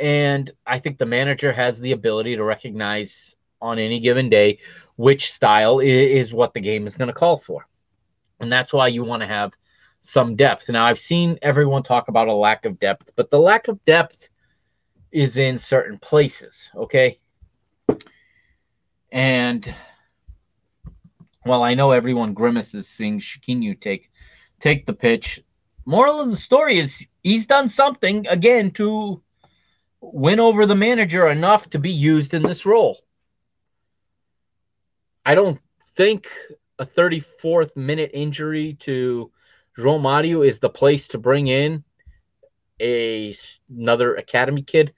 And I think the manager has the ability to recognize on any given day which style is what the game is going to call for. And that's why you want to have some depth. Now, I've seen everyone talk about a lack of depth, but the lack of depth is in certain places, okay? And while I know everyone grimaces seeing Chiquinho take take the pitch, moral of the story is he's done something, again, to win over the manager enough to be used in this role. I don't think a thirty-fourth minute injury to João Mario is the place to bring in a another academy kid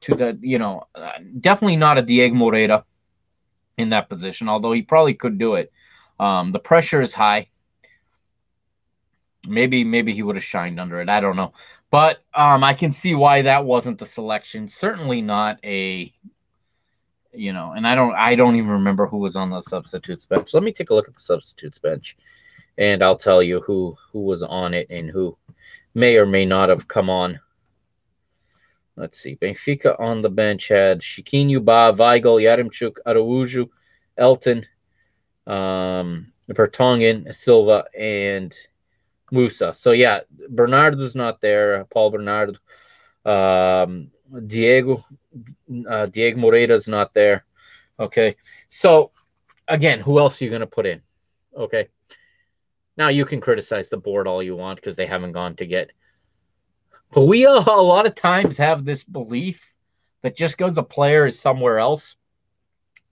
to the, you know, uh, definitely not a Diego Moreira in that position, although he probably could do it. Um, the pressure is high. Maybe maybe he would have shined under it. I don't know. But um, I can see why that wasn't the selection. Certainly not a, you know, and I don't I don't even remember who was on the substitutes bench. Let me take a look at the substitutes bench. And I'll tell you who, who was on it and who may or may not have come on. Let's see. Benfica on the bench had Chiquinho, Ba, Weigl, Yaremchuk, Araújo, Elton, um, Vertonghen, Silva, and Musa. So, yeah, Bernardo's not there. Paul Bernardo. Um, Diego. Uh, Diego Moreira's not there. Okay. So, again, who else are you going to put in? Okay. Now, you can criticize the board all you want because they haven't gone to get. But we uh, a lot of times have this belief that just because a player is somewhere else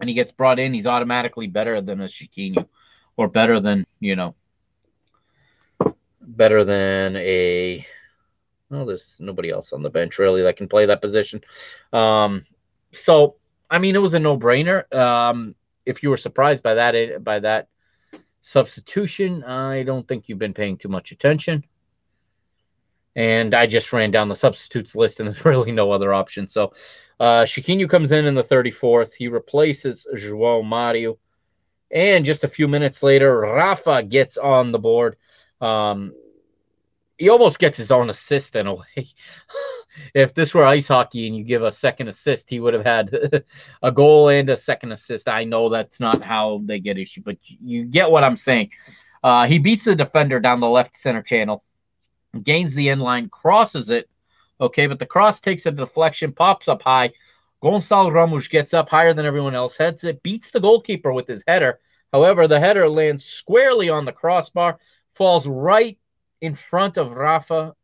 and he gets brought in, he's automatically better than a Chiquinho or better than, you know, better than a – well, there's nobody else on the bench really that can play that position. Um, so, I mean, it was a no-brainer. Um, if you were surprised by that, by that, substitution, I don't think you've been paying too much attention. And I just ran down the substitutes list, and there's really no other option. So uh, Chiquinho comes in in the thirty-fourth. He replaces João Mario. And just a few minutes later, Rafa gets on the board. Um, he almost gets his own assist in a way. If this were ice hockey and you give a second assist, he would have had a goal and a second assist. I know that's not how they get issued, but you get what I'm saying. Uh, he beats the defender down the left center channel, gains the end line, crosses it. Okay, but the cross takes a deflection, pops up high. Gonçalo Ramos gets up higher than everyone else, heads it, beats the goalkeeper with his header. However, the header lands squarely on the crossbar, falls right in front of Rafa,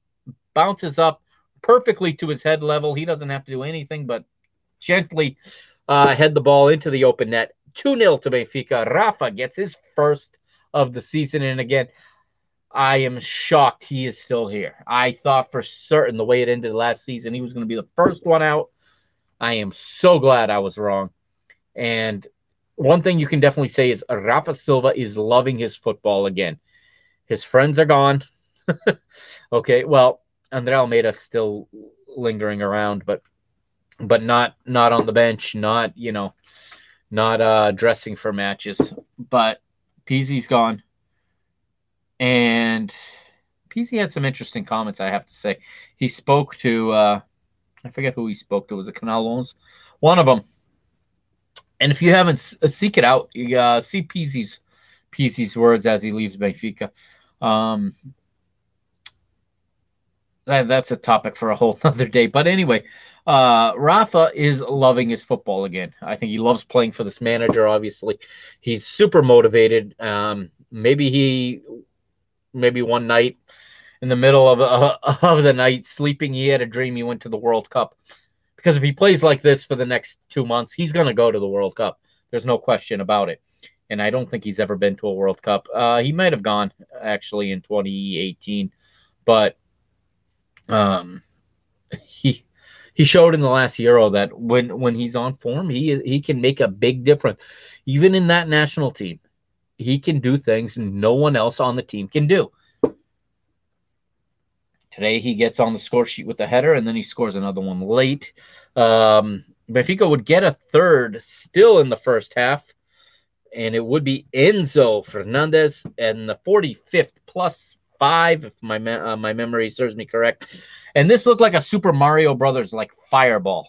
bounces up perfectly to his head level. He doesn't have to do anything but gently uh, head the ball into the open net. two nil to Benfica. Rafa gets his first of the season. And again, I am shocked he is still here. I thought for certain the way it ended last season, he was going to be the first one out. I am so glad I was wrong. And one thing you can definitely say is Rafa Silva is loving his football again. His friends are gone. Okay, well, André Almeida still lingering around, but but not not on the bench, not, you know, not uh, dressing for matches. But P Z's gone. And P Z had some interesting comments, I have to say. He spoke to, uh, I forget who he spoke to. Was it Canalons? One of them. And if you haven't, seek it out. You, uh, see P Z's, P Z's words as he leaves Benfica. Um, that, that's a topic for a whole other day. But anyway, uh, Rafa is loving his football again. I think he loves playing for this manager, obviously. He's super motivated. Um, maybe he... Maybe one night in the middle of uh, of the night, sleeping, he had a dream he went to the World Cup. Because if he plays like this for the next two months, he's going to go to the World Cup. There's no question about it. And I don't think he's ever been to a World Cup. Uh, he might have gone, actually, in twenty eighteen. But um, he he showed in the last Euro that when, when he's on form, he he can make a big difference. Even in that national team. He can do things no one else on the team can do. Today he gets on the score sheet with the header, and then he scores another one late. Um, Benfica would get a third still in the first half, and it would be Enzo Fernandez in the forty-fifth, plus five, if my, me uh, my memory serves me correct. And this looked like a Super Mario Brothers, like fireball.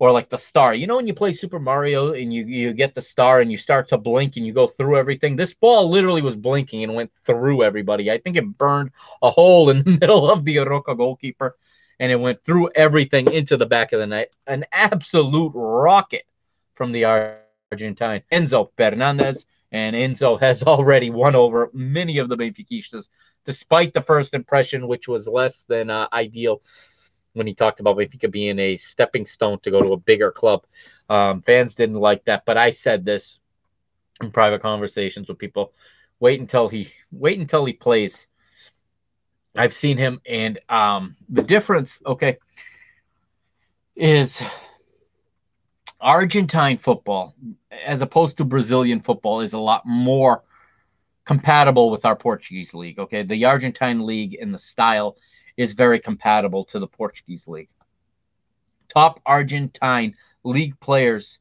Or like the star. You know when you play Super Mario and you, you get the star and you start to blink and you go through everything? This ball literally was blinking and went through everybody. I think it burned a hole in the middle of the Arouca goalkeeper, and it went through everything into the back of the net. An absolute rocket from the Argentine, Enzo Fernandez. And Enzo has already won over many of the Benfiquistas, despite the first impression, which was less than uh, ideal. When he talked about Benfica being a stepping stone to go to a bigger club. Um, fans didn't like that, but I said this in private conversations with people. Wait until he wait until he plays. I've seen him, and um, the difference, okay, is Argentine football, as opposed to Brazilian football, is a lot more compatible with our Portuguese league, okay? The Argentine league and the style is very compatible to the Portuguese league. Top Argentine league players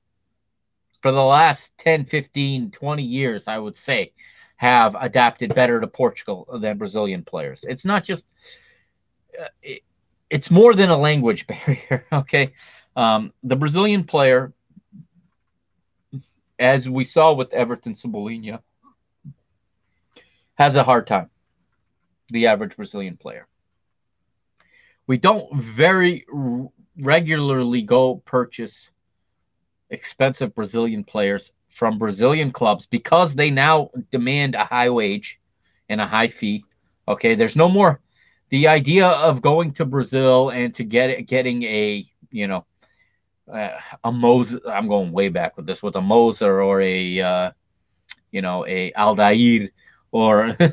for the last ten, fifteen, twenty years, I would say, have adapted better to Portugal than Brazilian players. It's not just uh, – it, it's more than a language barrier, okay? Um, the Brazilian player, as we saw with Everton Cebolinha, has a hard time, the average Brazilian player. We don't very regularly go purchase expensive Brazilian players from Brazilian clubs because they now demand a high wage and a high fee. Okay, there's no more the idea of going to Brazil and to get getting a, you know, uh, a Moser. I'm going way back with this, with a Moser or a, uh, you know, a Aldair or, and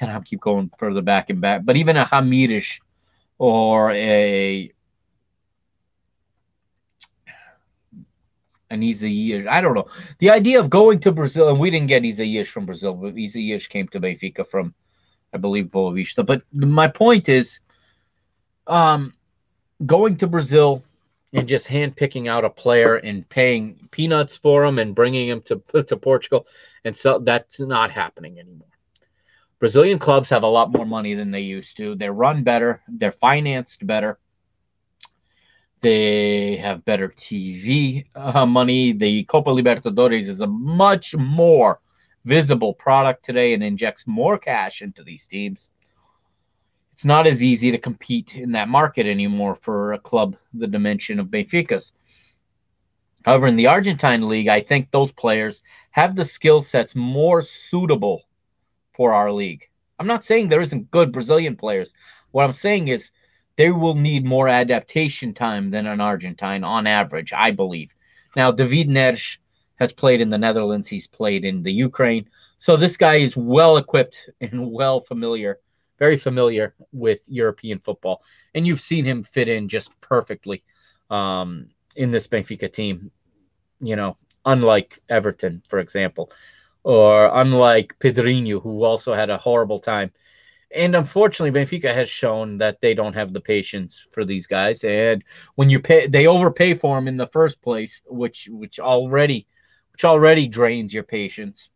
I'll keep going further back and back, but even a Hamidish. Or a an Isaías. I don't know. The idea of going to Brazil, and we didn't get Isaías from Brazil, but Isaías came to Benfica from, I believe, Boa Vista. But my point is, um, going to Brazil and just handpicking out a player and paying peanuts for him and bringing him to to Portugal, and so that's not happening anymore. Brazilian clubs have a lot more money than they used to. They're run better. They're financed better. They have better T V uh, money. The Copa Libertadores is a much more visible product today and injects more cash into these teams. it's not as easy to compete in that market anymore for a club the dimension of Benfica's. However, in the Argentine league, I think those players have the skill sets more suitable for our league. I'm not saying there isn't good Brazilian players. What I'm saying is they will need more adaptation time than an Argentine on average, I believe. Now, David Neres has played in the Netherlands. He's played in the Ukraine. So this guy is well-equipped and well-familiar, very familiar with European football. And you've seen him fit in just perfectly um, in this Benfica team, you know, unlike Everton, for example, or unlike Pedrinho, who also had a horrible time. And unfortunately, Benfica has shown that they don't have the patience for these guys. And when you pay, they overpay for them in the first place, which which already which already drains your patience.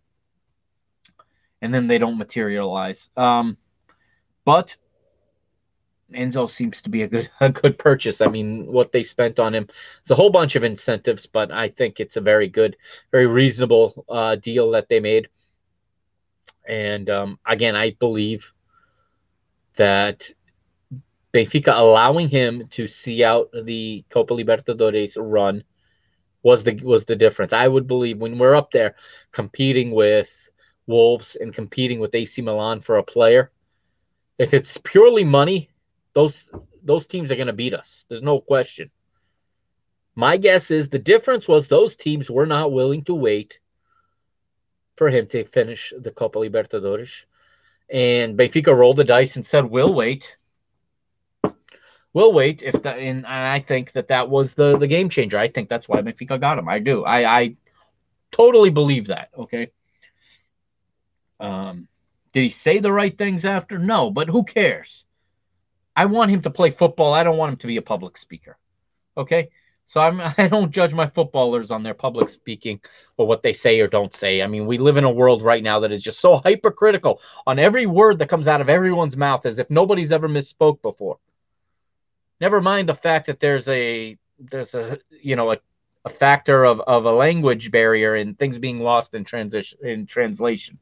And then they don't materialize. Um, but Enzo seems to be a good a good purchase. I mean, what they spent on him, it's a whole bunch of incentives, but I think it's a very good, very reasonable uh, deal that they made. And um, again, I believe that Benfica allowing him to see out the Copa Libertadores run was the was the difference. I would believe when we're up there competing with Wolves and competing with A C Milan for a player, if it's purely money, those those teams are going to beat us. There's no question. My guess is the difference was those teams were not willing to wait for him to finish the Copa Libertadores. And Benfica rolled the dice and said, we'll wait. We'll wait. If that, and I think that that was the, the game changer. I think that's why Benfica got him. I do. I, I totally believe that, okay? Um, did he say the right things after? No, but who cares? I want him to play football. I don't want him to be a public speaker, okay? So I'm, I don't judge my footballers on their public speaking or what they say or don't say. I mean, we live in a world right now that is just so hypercritical on every word that comes out of everyone's mouth as if nobody's ever misspoke before. Never mind the fact that there's a there's a you know a, a factor of, of a language barrier and things being lost in transition in translation.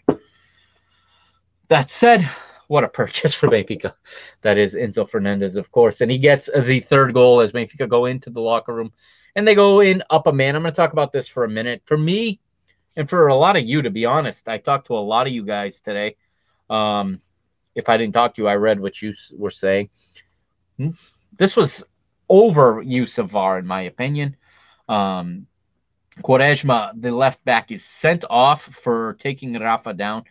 That said, what a purchase for Benfica. That is Enzo Fernandez, of course. And he gets the third goal as Benfica go into the locker room. And they go in up a man. I'm going to talk about this for a minute. For me, and for a lot of you, to be honest, I talked to a lot of you guys today. Um, if I didn't talk to you, I read what you were saying. This was overuse of V A R, in my opinion. Um, Quaresma, the left back, is sent off for taking Rafa down.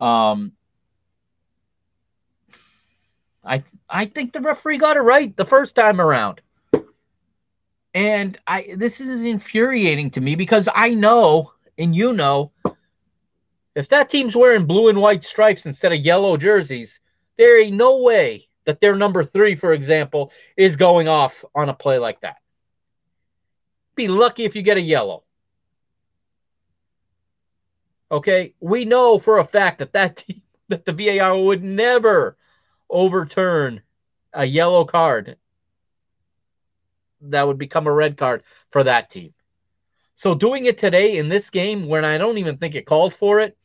Um I I think the referee got it right the first time around. And I this is infuriating to me because I know, and you know, if that team's wearing blue and white stripes instead of yellow jerseys, there ain't no way that their number three, for example, is going off on a play like that. Be lucky if you get a yellow. Okay? We know for a fact that that team, that the V A R would never overturn a yellow card that would become a red card for that team. So doing it today in this game when I don't even think it called for it,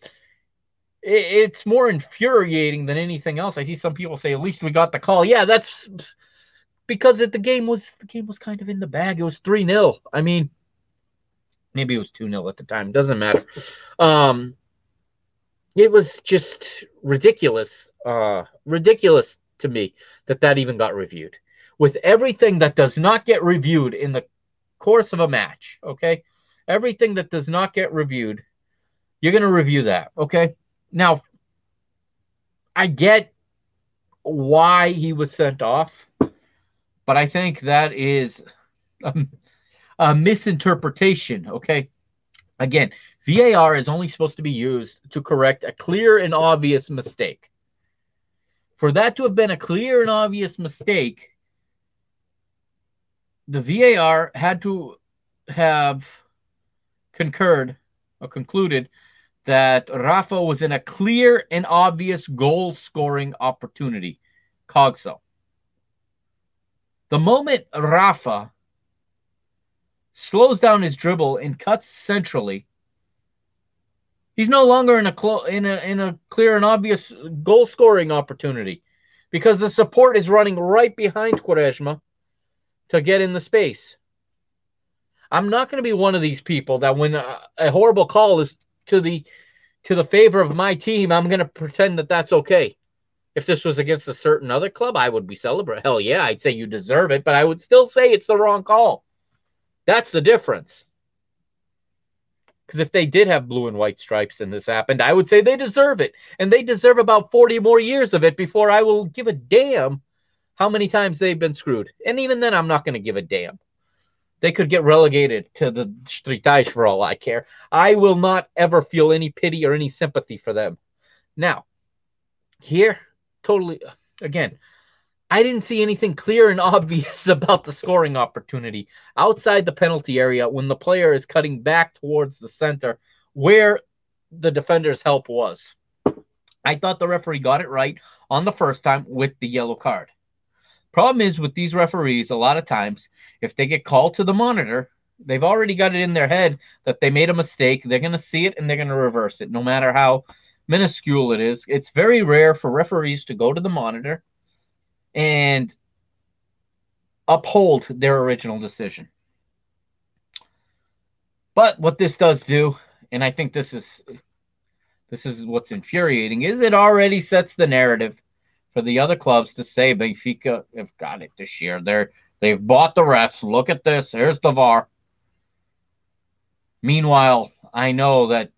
it's more infuriating than anything else. I see some people say, at least we got the call. Yeah, that's because it, the game was the game was kind of in the bag. It was three nil. I mean, maybe it was two nil at the time. Doesn't matter. Um, it was just ridiculous. Uh, ridiculous to me that that even got reviewed. With everything that does not get reviewed in the course of a match, okay? Everything that does not get reviewed, you're going to review that, okay? Now, I get why he was sent off, but I think that is a, a misinterpretation, okay? Again, V A R is only supposed to be used to correct a clear and obvious mistake. For that to have been a clear and obvious mistake, the V A R had to have concurred or concluded that Rafa was in a clear and obvious goal-scoring opportunity, Cogso. The moment Rafa slows down his dribble and cuts centrally, he's no longer in a, clo in a in a clear and obvious goal-scoring opportunity because the support is running right behind Quaresma to get in the space. I'm not going to be one of these people that when a, a horrible call is to the to the favor of my team, I'm going to pretend that that's okay. If this was against a certain other club, I would be celebrating. Hell yeah, I'd say you deserve it, but I would still say it's the wrong call. That's the difference. Because if they did have blue and white stripes and this happened, I would say they deserve it. And they deserve about forty more years of it before I will give a damn how many times they've been screwed. And even then, I'm not going to give a damn. They could get relegated to the Stritash for all I care. I will not ever feel any pity or any sympathy for them. Now, here, totally, again, I didn't see anything clear and obvious about the scoring opportunity outside the penalty area when the player is cutting back towards the center where the defender's help was. I thought the referee got it right on the first time with the yellow card. Problem is with these referees, a lot of times, if they get called to the monitor, they've already got it in their head that they made a mistake. They're going to see it and they're going to reverse it, no matter how minuscule it is. It's very rare for referees to go to the monitor and uphold their original decision. But what this does do, and I think this is this is what's infuriating, is it already sets the narrative for the other clubs to say Benfica have got it this year. They're, they've bought the refs. Look at this. Here's the V A R. Meanwhile, I know that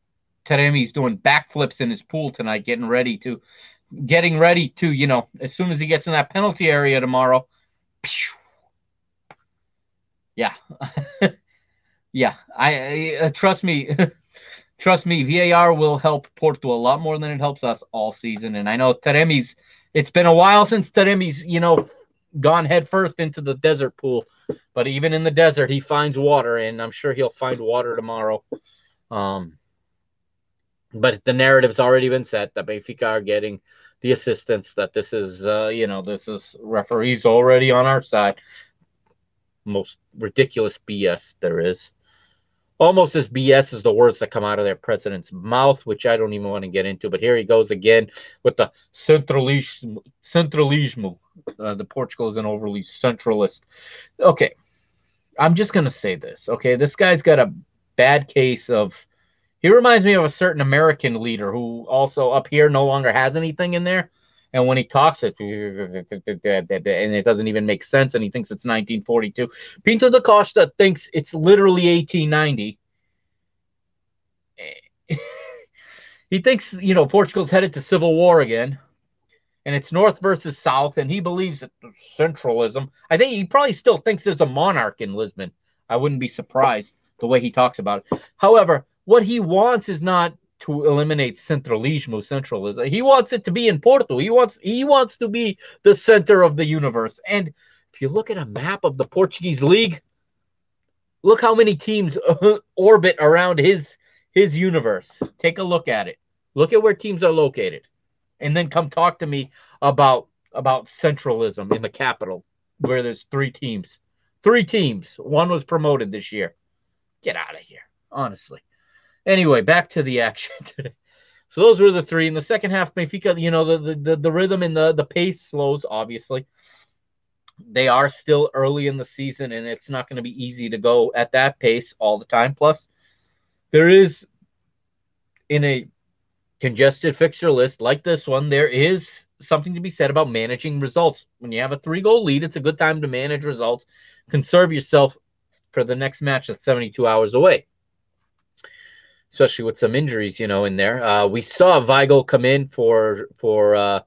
Taremi's doing backflips in his pool tonight, getting ready to, getting ready to, you know, as soon as he gets in that penalty area tomorrow. Phew, yeah. yeah. I, I trust me. Trust me, V A R will help Porto a lot more than it helps us all season. And I know Taremi's, it's been a while since Taremi's, you know, gone headfirst into the desert pool. But even in the desert, he finds water, and I'm sure he'll find water tomorrow. Um, but the narrative's already been set that Benfica are getting the assistance, that this is, uh, you know, this is referees already on our side. Most ridiculous B S there is. Almost as B S as the words that come out of their president's mouth, which I don't even want to get into. But here he goes again with the centralismo. centralismo. Uh, the Portugal is an overly centralist. Okay, I'm just going to say this. Okay, this guy's got a bad case of... He reminds me of a certain American leader who also up here no longer has anything in there. And when he talks, it and it doesn't even make sense, and he thinks it's nineteen forty-two. Pinto da Costa thinks it's literally eighteen ninety. He thinks, you know, Portugal's headed to civil war again, and it's North versus South, and he believes that centralism. I think he probably still thinks there's a monarch in Lisbon. I wouldn't be surprised the way he talks about it. However, what he wants is not to eliminate centralismo, centralism. He wants it to be in Porto. He wants he wants to be the center of the universe. And if you look at a map of the Portuguese league, look how many teams orbit around his his universe. Take a look at it. Look at where teams are located, and then come talk to me about about centralism in the capital, where there's three teams. Three teams. One was promoted this year. Get out of here, honestly. Anyway, back to the action today. So those were the three. In the second half, Benfica, you know, the, the, the rhythm and the, the pace slows, obviously. They are still early in the season, and it's not going to be easy to go at that pace all the time. Plus, there is, in a congested fixture list like this one, there is something to be said about managing results. When you have a three-goal lead, it's a good time to manage results. Conserve yourself for the next match that's seventy-two hours away. Especially with some injuries, you know, in there. Uh, we saw Weigl come in for for uh,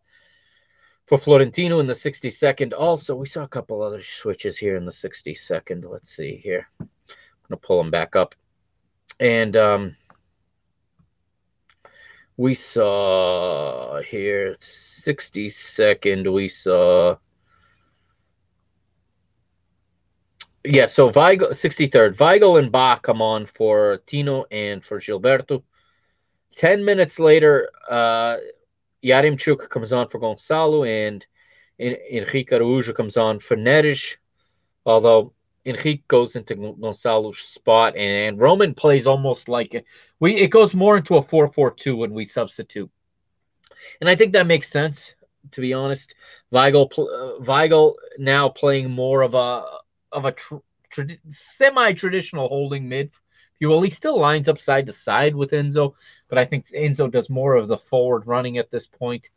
for Florentino in the sixty-second. Also, we saw a couple other switches here in the sixty-second. Let's see here. I'm going to pull them back up. And um, we saw here, sixty-second, we saw... Yeah, so Weigl, sixty-third. Weigl and Ba come on for Tino and for Gilberto. Ten minutes later, uh, Yaremchuk comes on for Gonçalo, and en Enrique Araújo comes on for Neres, although Enrique goes into Gonçalo's spot, and Roman plays almost like it. We, it goes more into a four four two when we substitute. And I think that makes sense. to be honest. Weigl, uh, Weigl now playing more of a of a tr- tr- semi-traditional holding mid. Well, he still lines up side to side with Enzo, but I think Enzo does more of the forward running at this point,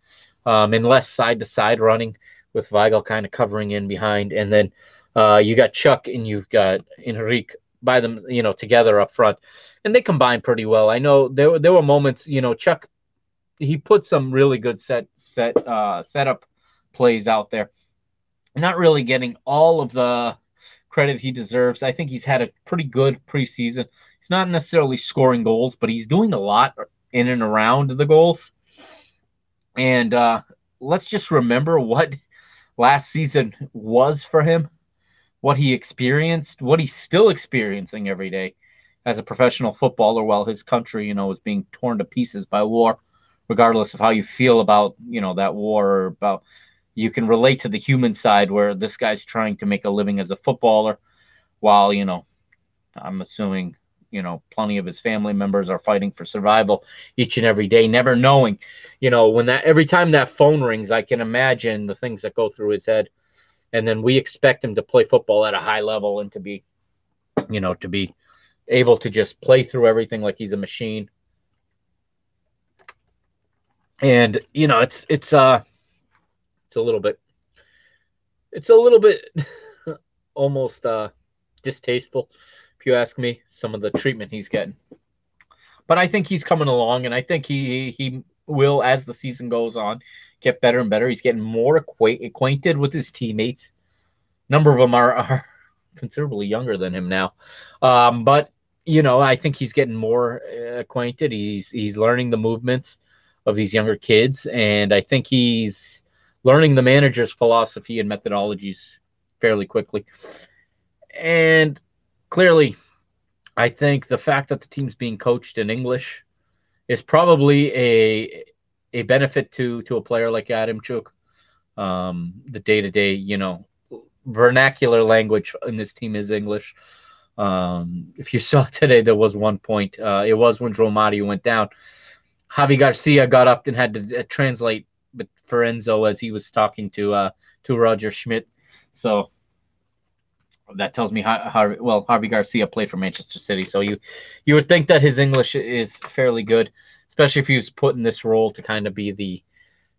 um, and less side to side running, with Weigl kind of covering in behind. And then uh, you got Chuck and you've got Henrique by them, you know, together up front, and they combine pretty well. I know there there were moments, you know, Chuck, he put some really good set set uh, setup plays out there. Not really getting all of the credit he deserves. I think he's had a pretty good preseason. He's not necessarily scoring goals, but he's doing a lot in and around the goals. And uh, let's just remember what last season was for him, what he experienced, what he's still experiencing every day as a professional footballer while his country, you know, is being torn to pieces by war, regardless of how you feel about, you know, that war or about... You can relate to the human side where this guy's trying to make a living as a footballer while, you know, I'm assuming, you know, plenty of his family members are fighting for survival each and every day, never knowing, you know, when that every time that phone rings, I can imagine the things that go through his head. And then we expect him to play football at a high level and to be, you know, to be able to just play through everything like he's a machine. And, you know, it's, it's, uh, It's a little bit, it's a little bit almost uh, distasteful, if you ask me, some of the treatment he's getting. But I think he's coming along, and I think he he will, as the season goes on, get better and better. He's getting more acquaint- acquainted with his teammates. A number of them are, are considerably younger than him now. Um, but, you know, I think he's getting more uh, acquainted. He's, he's learning the movements of these younger kids, and I think he's learning the manager's philosophy and methodologies fairly quickly. And clearly, I think the fact that the team's being coached in English is probably a a benefit to to a player like Yaremchuk. Um, the day-to-day, you know, vernacular language in this team is English. Um, if you saw today, there was one point. Uh, it was when João Mario went down. Javi Garcia got up and had to translate but for Enzo as he was talking to uh, to Roger Schmidt. So that tells me how, how well Javi Garcia played for Manchester City. So you you would think that his English is fairly good, especially if he was put in this role to kind of be the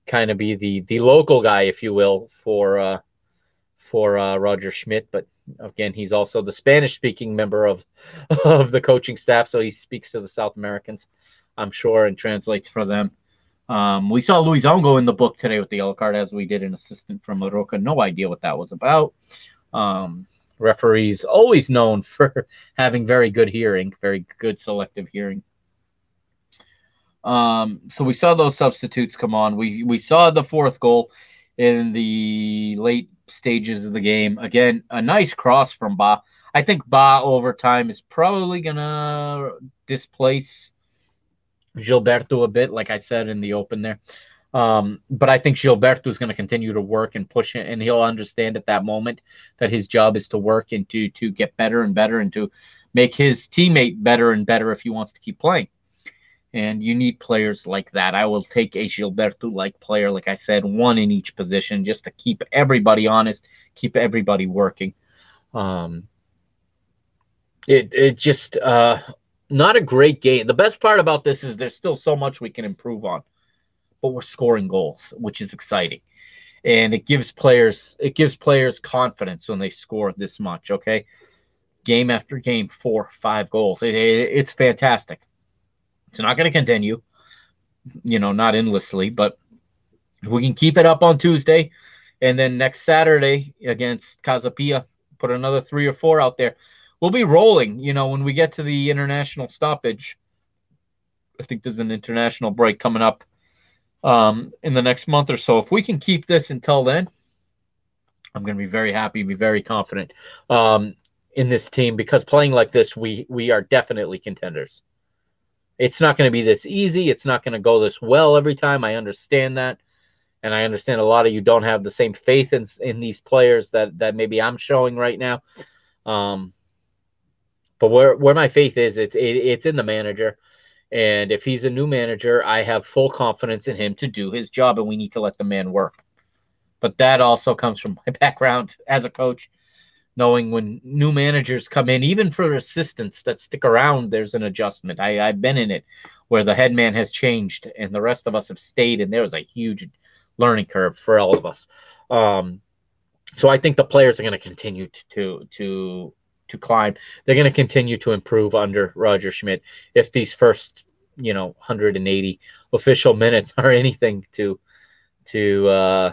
kind of be the the local guy, if you will, for uh, for uh, Roger Schmidt. But again, he's also the Spanish speaking member of of the coaching staff, so he speaks to the South Americans, I'm sure, and translates for them. Um, we saw Luis Ongo in the book today with the yellow card, as we did an assistant from Arouca. No idea what that was about. Um, referees always known for having very good hearing, very good selective hearing. Um, so we saw those substitutes come on. We we saw the fourth goal in the late stages of the game. Again, a nice cross from Ba. I think Ba over time is probably going to displace Gilberto a bit, like I said in the open there. Um, but I think Gilberto is going to continue to work and push it, and he'll understand at that moment that his job is to work and to to get better and better and to make his teammate better and better if he wants to keep playing. And you need players like that. I will take a Gilberto-like player, like I said, one in each position, just to keep everybody honest, keep everybody working. Um, it, it just... Uh, Not a great game. The best part about this is there's still so much we can improve on, but we're scoring goals, which is exciting, and it gives players it gives players confidence when they score this much. Okay, game after game, four, five goals. It, it, it's fantastic. It's not going to continue, you know, not endlessly, but if we can keep it up on Tuesday, and then next Saturday against Casapia, put another three or four out there. We'll be rolling, you know, when we get to the international stoppage. I think there's an international break coming up um, in the next month or so. If we can keep this until then, I'm going to be very happy, be very confident um, in this team, because playing like this, we we are definitely contenders. It's not going to be this easy. It's not going to go this well every time. I understand that, and I understand a lot of you don't have the same faith in in these players that that maybe I'm showing right now. Um But where, where my faith is, it's it, it's in the manager, And if he's a new manager, I have full confidence in him to do his job, and we need to let the man work. But that also comes from my background as a coach, knowing when new managers come in, even for assistants that stick around, there's an adjustment. I, I've been in it where the head man has changed and the rest of us have stayed, and there was a huge learning curve for all of us. Um, so I think the players are going to continue to to to climb. They're going to continue to improve under Roger Schmidt. If these first, you know, one hundred eighty official minutes are anything to to uh,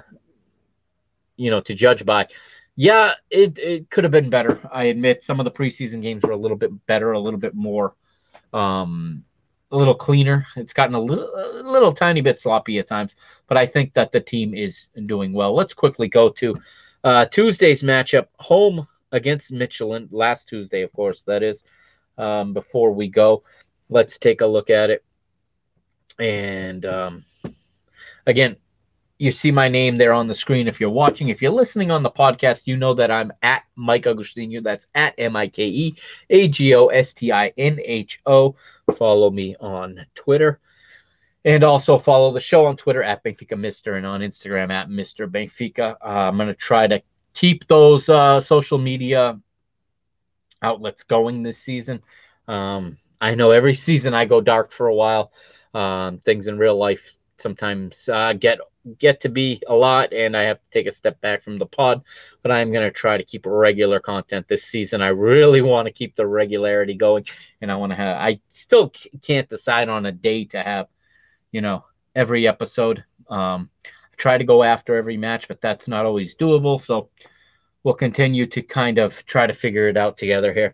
you know to judge by. Yeah, it, it could have been better. I admit some of the preseason games were a little bit better, a little bit more, um, a little cleaner. It's gotten a little, a little tiny bit sloppy at times, but I think that the team is doing well. Let's quickly go to uh, Tuesday's matchup, home against Michelin, last Tuesday, of course, that is. Um, before we go, let's take a look at it. And um, again, you see my name there on the screen if you're watching. If you're listening on the podcast, you know that I'm at Mike Agostinho. That's at M I K E A G O S T I N H O. Follow me on Twitter. And also follow the show on Twitter at Benfica Mister and on Instagram at Mister Benfica. Uh, I'm going to try to keep those uh, social media outlets going this season. Um, I know every season I go dark for a while. Um, things in real life sometimes uh, get get to be a lot, and I have to take a step back from the pod, but I'm going to try to keep regular content this season. I really want to keep the regularity going, and I want to have, I still c- can't decide on a day to have, you know, every episode. Um, I try to go after every match, but that's not always doable. So we'll continue to kind of try to figure it out together here.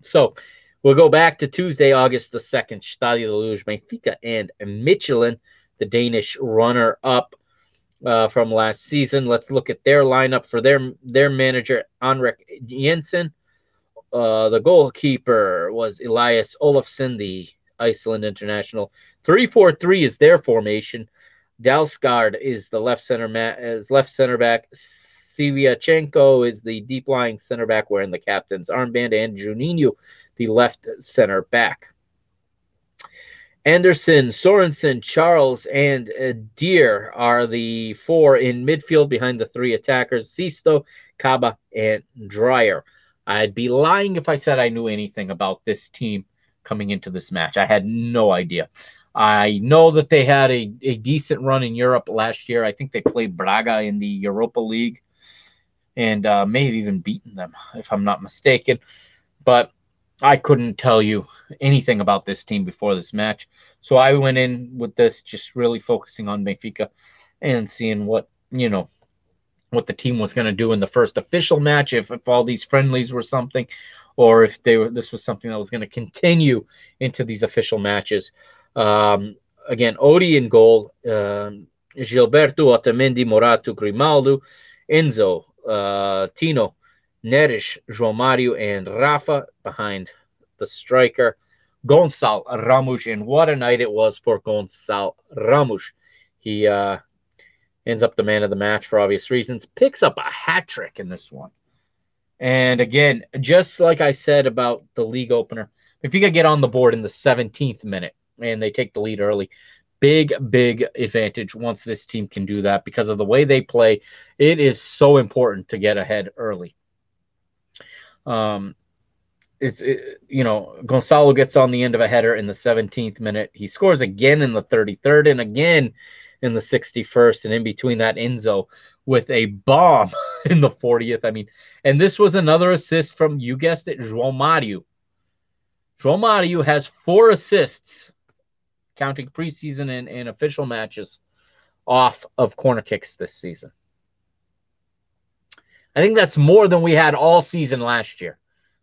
So we'll go back to Tuesday, August the second, Estádio da Luz, Benfica and Michelin, the Danish runner-up uh, from last season. Let's look at their lineup for their their manager, Henrik Jensen. Uh, the goalkeeper was Elias Olofsson, the Iceland international. three four three is their formation. Dalsgaard is the left center ma- is left center back. Siviachenko is the deep-lying center back wearing the captain's armband, and Juninho, the left center back. Anderson, Sorensen, Charles, and uh, Deer are the four in midfield behind the three attackers, Sisto, Caba, and Dreyer. I'd be lying if I said I knew anything about this team coming into this match. I had no idea. I know that they had a, a decent run in Europe last year. I think they played Braga in the Europa League and uh, may have even beaten them, if I'm not mistaken. But I couldn't tell you anything about this team before this match. So I went in with this just really focusing on Benfica and seeing what, you know, what the team was going to do in the first official match, if, if all these friendlies were something, or if they were, this was something that was going to continue into these official matches. Um, again, Odi in goal, um, Gilberto, Otamendi, Morato, Grimaldo, Enzo, uh, Tino, Neres, João Mario, and Rafa behind the striker, Gonçalo Ramos. And what a night it was for Gonçalo Ramos. He uh, ends up the man of the match for obvious reasons, picks up a hat trick in this one. And again, just like I said about the league opener, if you could get on the board in the seventeenth minute and they take the lead early, big, big advantage once this team can do that because of the way they play. It is so important to get ahead early. Um, it's, it, you know, Gonzalo gets on the end of a header in the seventeenth minute. He scores again in the thirty-third and again in the sixty-first. And in between that, Enzo with a bomb in the fortieth. I mean, and this was another assist from, you guessed it, João Mario. João Mario has four assists, counting preseason and, and official matches, off of corner kicks this season. I think that's more than we had all season last year.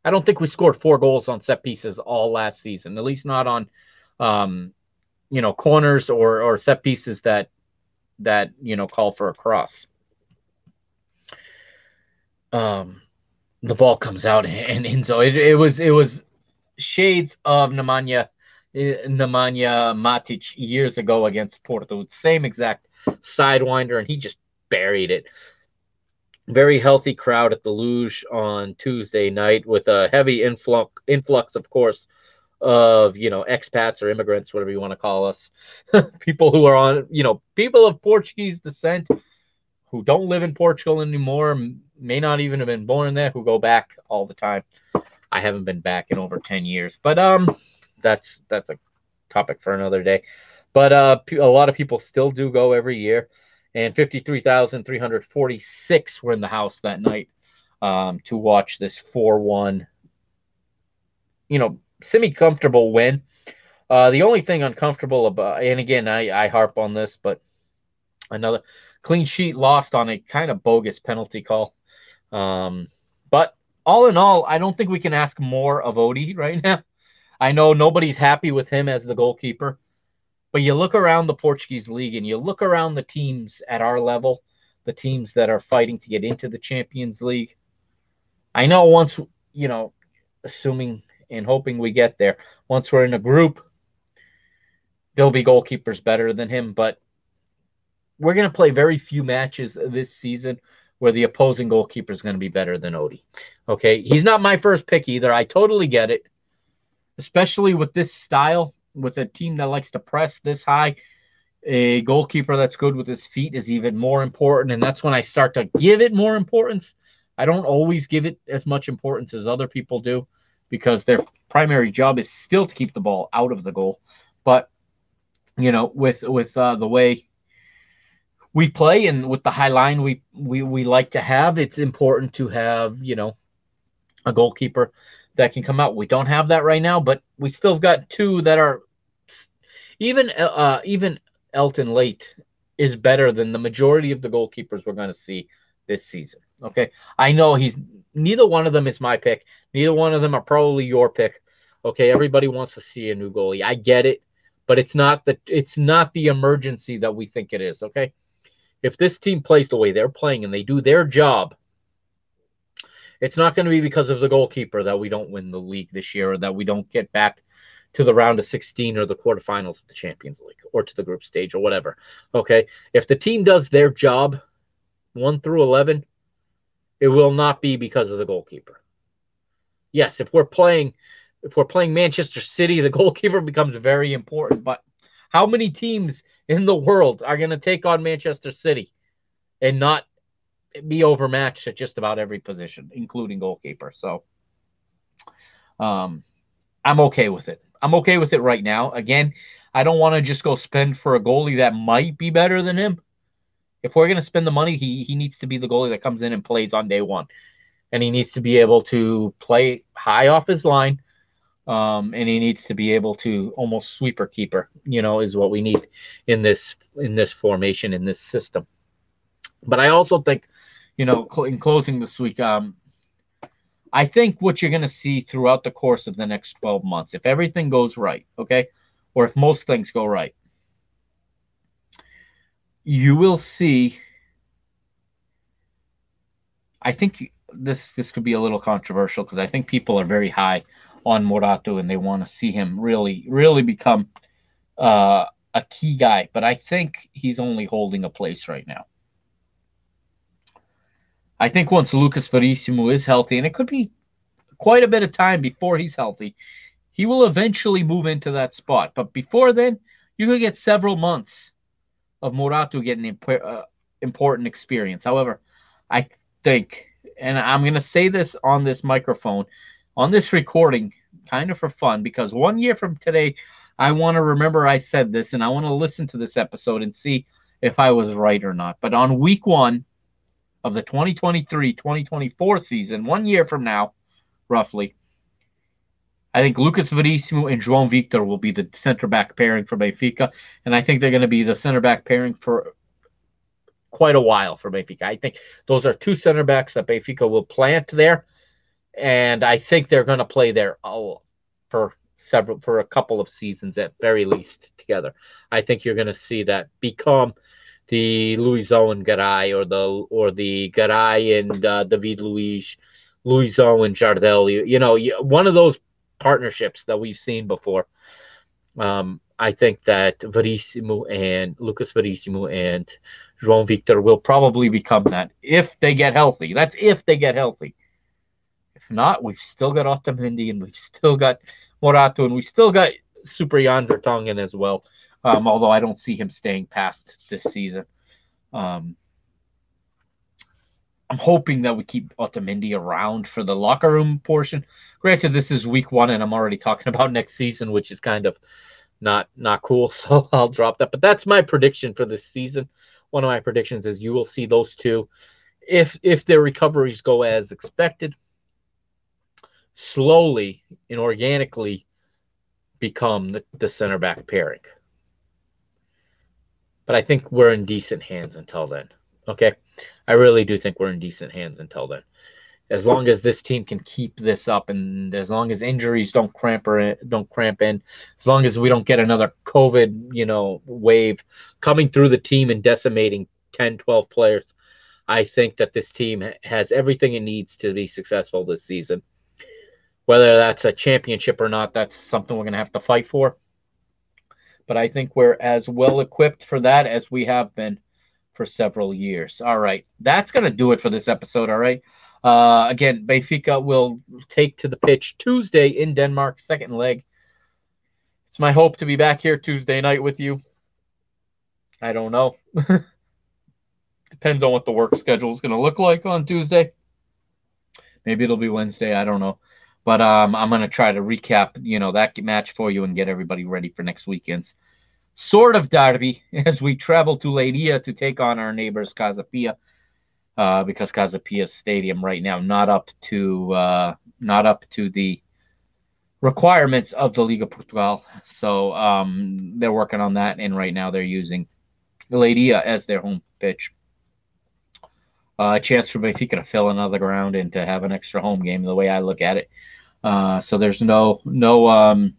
I don't think we scored four goals on set pieces all last season, at least not on, um, you know, corners or or set pieces that that you know call for a cross. Um, the ball comes out and Enzo. It, it was it was shades of Nemanja Nemanja Matic years ago against Porto. Same exact sidewinder, and he just buried it. Very healthy crowd at the Luge on Tuesday night with a heavy influx, influx of course, of, you know, expats or immigrants, whatever you want to call us, people who are on, you know, people of Portuguese descent who don't live in Portugal anymore, may not even have been born there, who go back all the time. I haven't been back in over ten years, but um, that's that's a topic for another day. But uh, a lot of people still do go every year, and fifty-three thousand three hundred forty-six were in the house that night um, to watch this four one, you know, semi-comfortable win. Uh, the only thing uncomfortable about, and again, I, I harp on this, but another clean sheet lost on a kind of bogus penalty call. Um, but all in all, I don't think we can ask more of Odie right now. I know nobody's happy with him as the goalkeeper. But you look around the Portuguese league and you look around the teams at our level, the teams that are fighting to get into the Champions League. I know once, you know, assuming and hoping we get there, once we're in a group, there'll be goalkeepers better than him. But we're going to play very few matches this season where the opposing goalkeeper is going to be better than Odie. Okay, he's not my first pick either. I totally get it, especially with this style. With a team that likes to press this high, a goalkeeper that's good with his feet is even more important, and that's when I start to give it more importance. I don't always give it as much importance as other people do because their primary job is still to keep the ball out of the goal. But, you know, with with uh, the way we play and with the high line we, we, we like to have, it's important to have, you know, a goalkeeper that can come out. We don't have that right now, but we still got two that are even uh, even Elton Late is better than the majority of the goalkeepers we're going to see this season. Okay, I know he's neither one of them is my pick. Neither one of them are probably your pick. Okay, everybody wants to see a new goalie. I get it, but it's not the it's not the emergency that we think it is. Okay, if this team plays the way they're playing and they do their job, it's not going to be because of the goalkeeper that we don't win the league this year or that we don't get back to the round of sixteen or the quarterfinals of the Champions League or to the group stage or whatever. Okay, if the team does their job one through eleven, it will not be because of the goalkeeper. Yes, if we're playing if we're playing Manchester City, the goalkeeper becomes very important, but how many teams in the world are going to take on Manchester City and not be overmatched at just about every position, including goalkeeper? So um, I'm okay with it. I'm okay with it right now. Again, I don't want to just go spend for a goalie that might be better than him. If we're going to spend the money, he he needs to be the goalie that comes in and plays on day one. And he needs to be able to play high off his line. Um, and he needs to be able to almost sweeper keeper, you know, is what we need in this in this formation, in this system. But I also think, you know, in closing this week, um, I think what you're going to see throughout the course of the next twelve months, if everything goes right, okay, or if most things go right, you will see, I think this this could be a little controversial because I think people are very high on Morato and they want to see him really, really become uh, a key guy. But I think he's only holding a place right now. I think once Lucas Verissimo is healthy, and it could be quite a bit of time before he's healthy, he will eventually move into that spot. But before then, you could get several months of Morato getting imp uh, important experience. However, I think, and I'm going to say this on this microphone, on this recording, kind of for fun, because one year from today, I want to remember I said this, and I want to listen to this episode and see if I was right or not. But on week one of the twenty twenty-three twenty twenty-four season, one year from now, roughly, I think Lucas Verissimo and João Victor will be the center-back pairing for Benfica, and I think they're going to be the center-back pairing for quite a while for Benfica. I think those are two center-backs that Benfica will plant there, and I think they're going to play there all for several for a couple of seasons at very least together. I think you're going to see that become the Luizão and Garay, or the or the Garay and uh, David Luiz, Luizão and Jardel. You, you know, you, one of those partnerships that we've seen before. Um, I think that Verissimo and Lucas Verissimo and João Victor will probably become that if they get healthy. That's if they get healthy. If not, we've still got Otamendi, and we've still got Morato, and we've still got Super Jan Vertonghen as well, um, although I don't see him staying past this season. Um, I'm hoping that we keep Otamendi around for the locker room portion. Granted, this is week one, and I'm already talking about next season, which is kind of not not cool, so I'll drop that. But that's my prediction for this season. One of my predictions is you will see those two, if if their recoveries go as expected, slowly and organically become the, the center back pairing. But I think we're in decent hands until then. Okay? I really do think we're in decent hands until then. As long as this team can keep this up, and as long as injuries don't cramp or don't cramp in, as long as we don't get another COVID, you know, wave coming through the team and decimating ten, twelve players, I think that this team has everything it needs to be successful this season. Whether that's a championship or not, that's something we're going to have to fight for. But I think we're as well equipped for that as we have been for several years. All right, that's going to do it for this episode, all right? Uh, again, Benfica will take to the pitch Tuesday in Denmark, second leg. It's my hope to be back here Tuesday night with you. I don't know. Depends on what the work schedule is going to look like on Tuesday. Maybe it'll be Wednesday. I don't know. But um, I'm going to try to recap, you know, that match for you and get everybody ready for next weekend's sort of derby as we travel to Leiria to take on our neighbors Casa Pia. Uh, because Casa Pia's stadium right now not up to uh, not up to the requirements of the Liga Portugal, so um, they're working on that, and right now they're using Leiria as their home pitch. Uh, a chance for Benfica to fill another ground and to have an extra home game, the way I look at it. Uh, so there's no no um,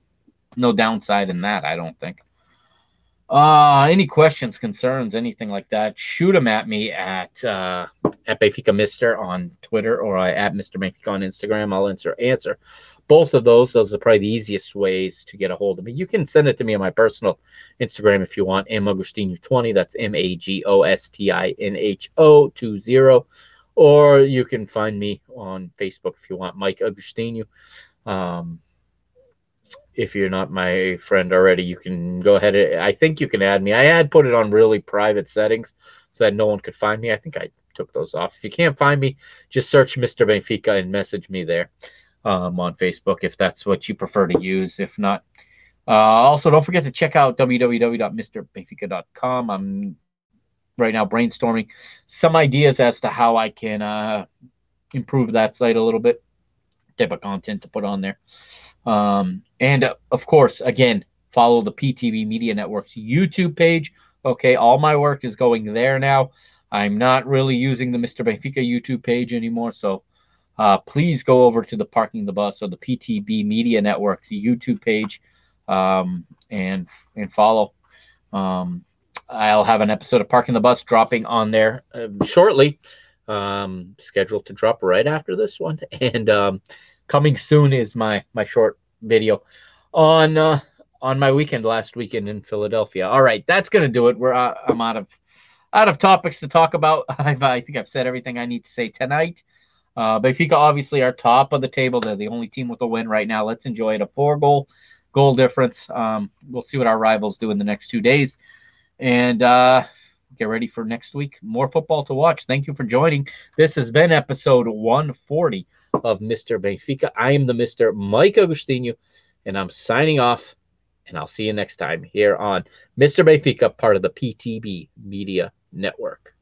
no downside in that, I don't think. Uh, any questions, concerns, anything like that, shoot them at me at uh, at Benfica Mister on Twitter, or at Mister Benfica on Instagram. I'll answer, answer both of those. Those are probably the easiest ways to get a hold of me. You can send it to me on my personal Instagram if you want, M Agostinho twenty. That's M A G O S T I N H O two zero. Or you can find me on Facebook if you want, Mike Agostinho. Um If you're not my friend already, you can go ahead. I think you can add me. I had put it on really private settings so that no one could find me. I think I took those off. If you can't find me, just search Mister Benfica and message me there um, on Facebook if that's what you prefer to use. If not, uh, also don't forget to check out w w w dot mister benfica dot com. I'm right now brainstorming some ideas as to how I can uh, improve that site a little bit, type of content to put on there. Um, and uh, of course, again, follow the P T B Media Network's YouTube page. Okay. All my work is going there now. I'm not really using the Mister Benfica YouTube page anymore. So, uh, please go over to the Parking the Bus or the P T B Media Network's YouTube page, um, and, and follow. Um, I'll have an episode of Parking the Bus dropping on there uh, shortly, um, scheduled to drop right after this one. And, um, coming soon is my my short video on uh, on my weekend last weekend in Philadelphia. All right, that's gonna do it. We're uh, I'm out of out of topics to talk about. I've, I think I've said everything I need to say tonight. Uh, Benfica obviously are top of the table. They're the only team with a win right now. Let's enjoy it. A four goal goal difference. Um, we'll see what our rivals do in the next two days, and uh, get ready for next week. More football to watch. Thank you for joining. This has been episode one forty. Of Mister Benfica. I am the Mister Mike Agostinho, and I'm signing off, and I'll see you next time here on Mister Benfica, part of the P T B Media Network.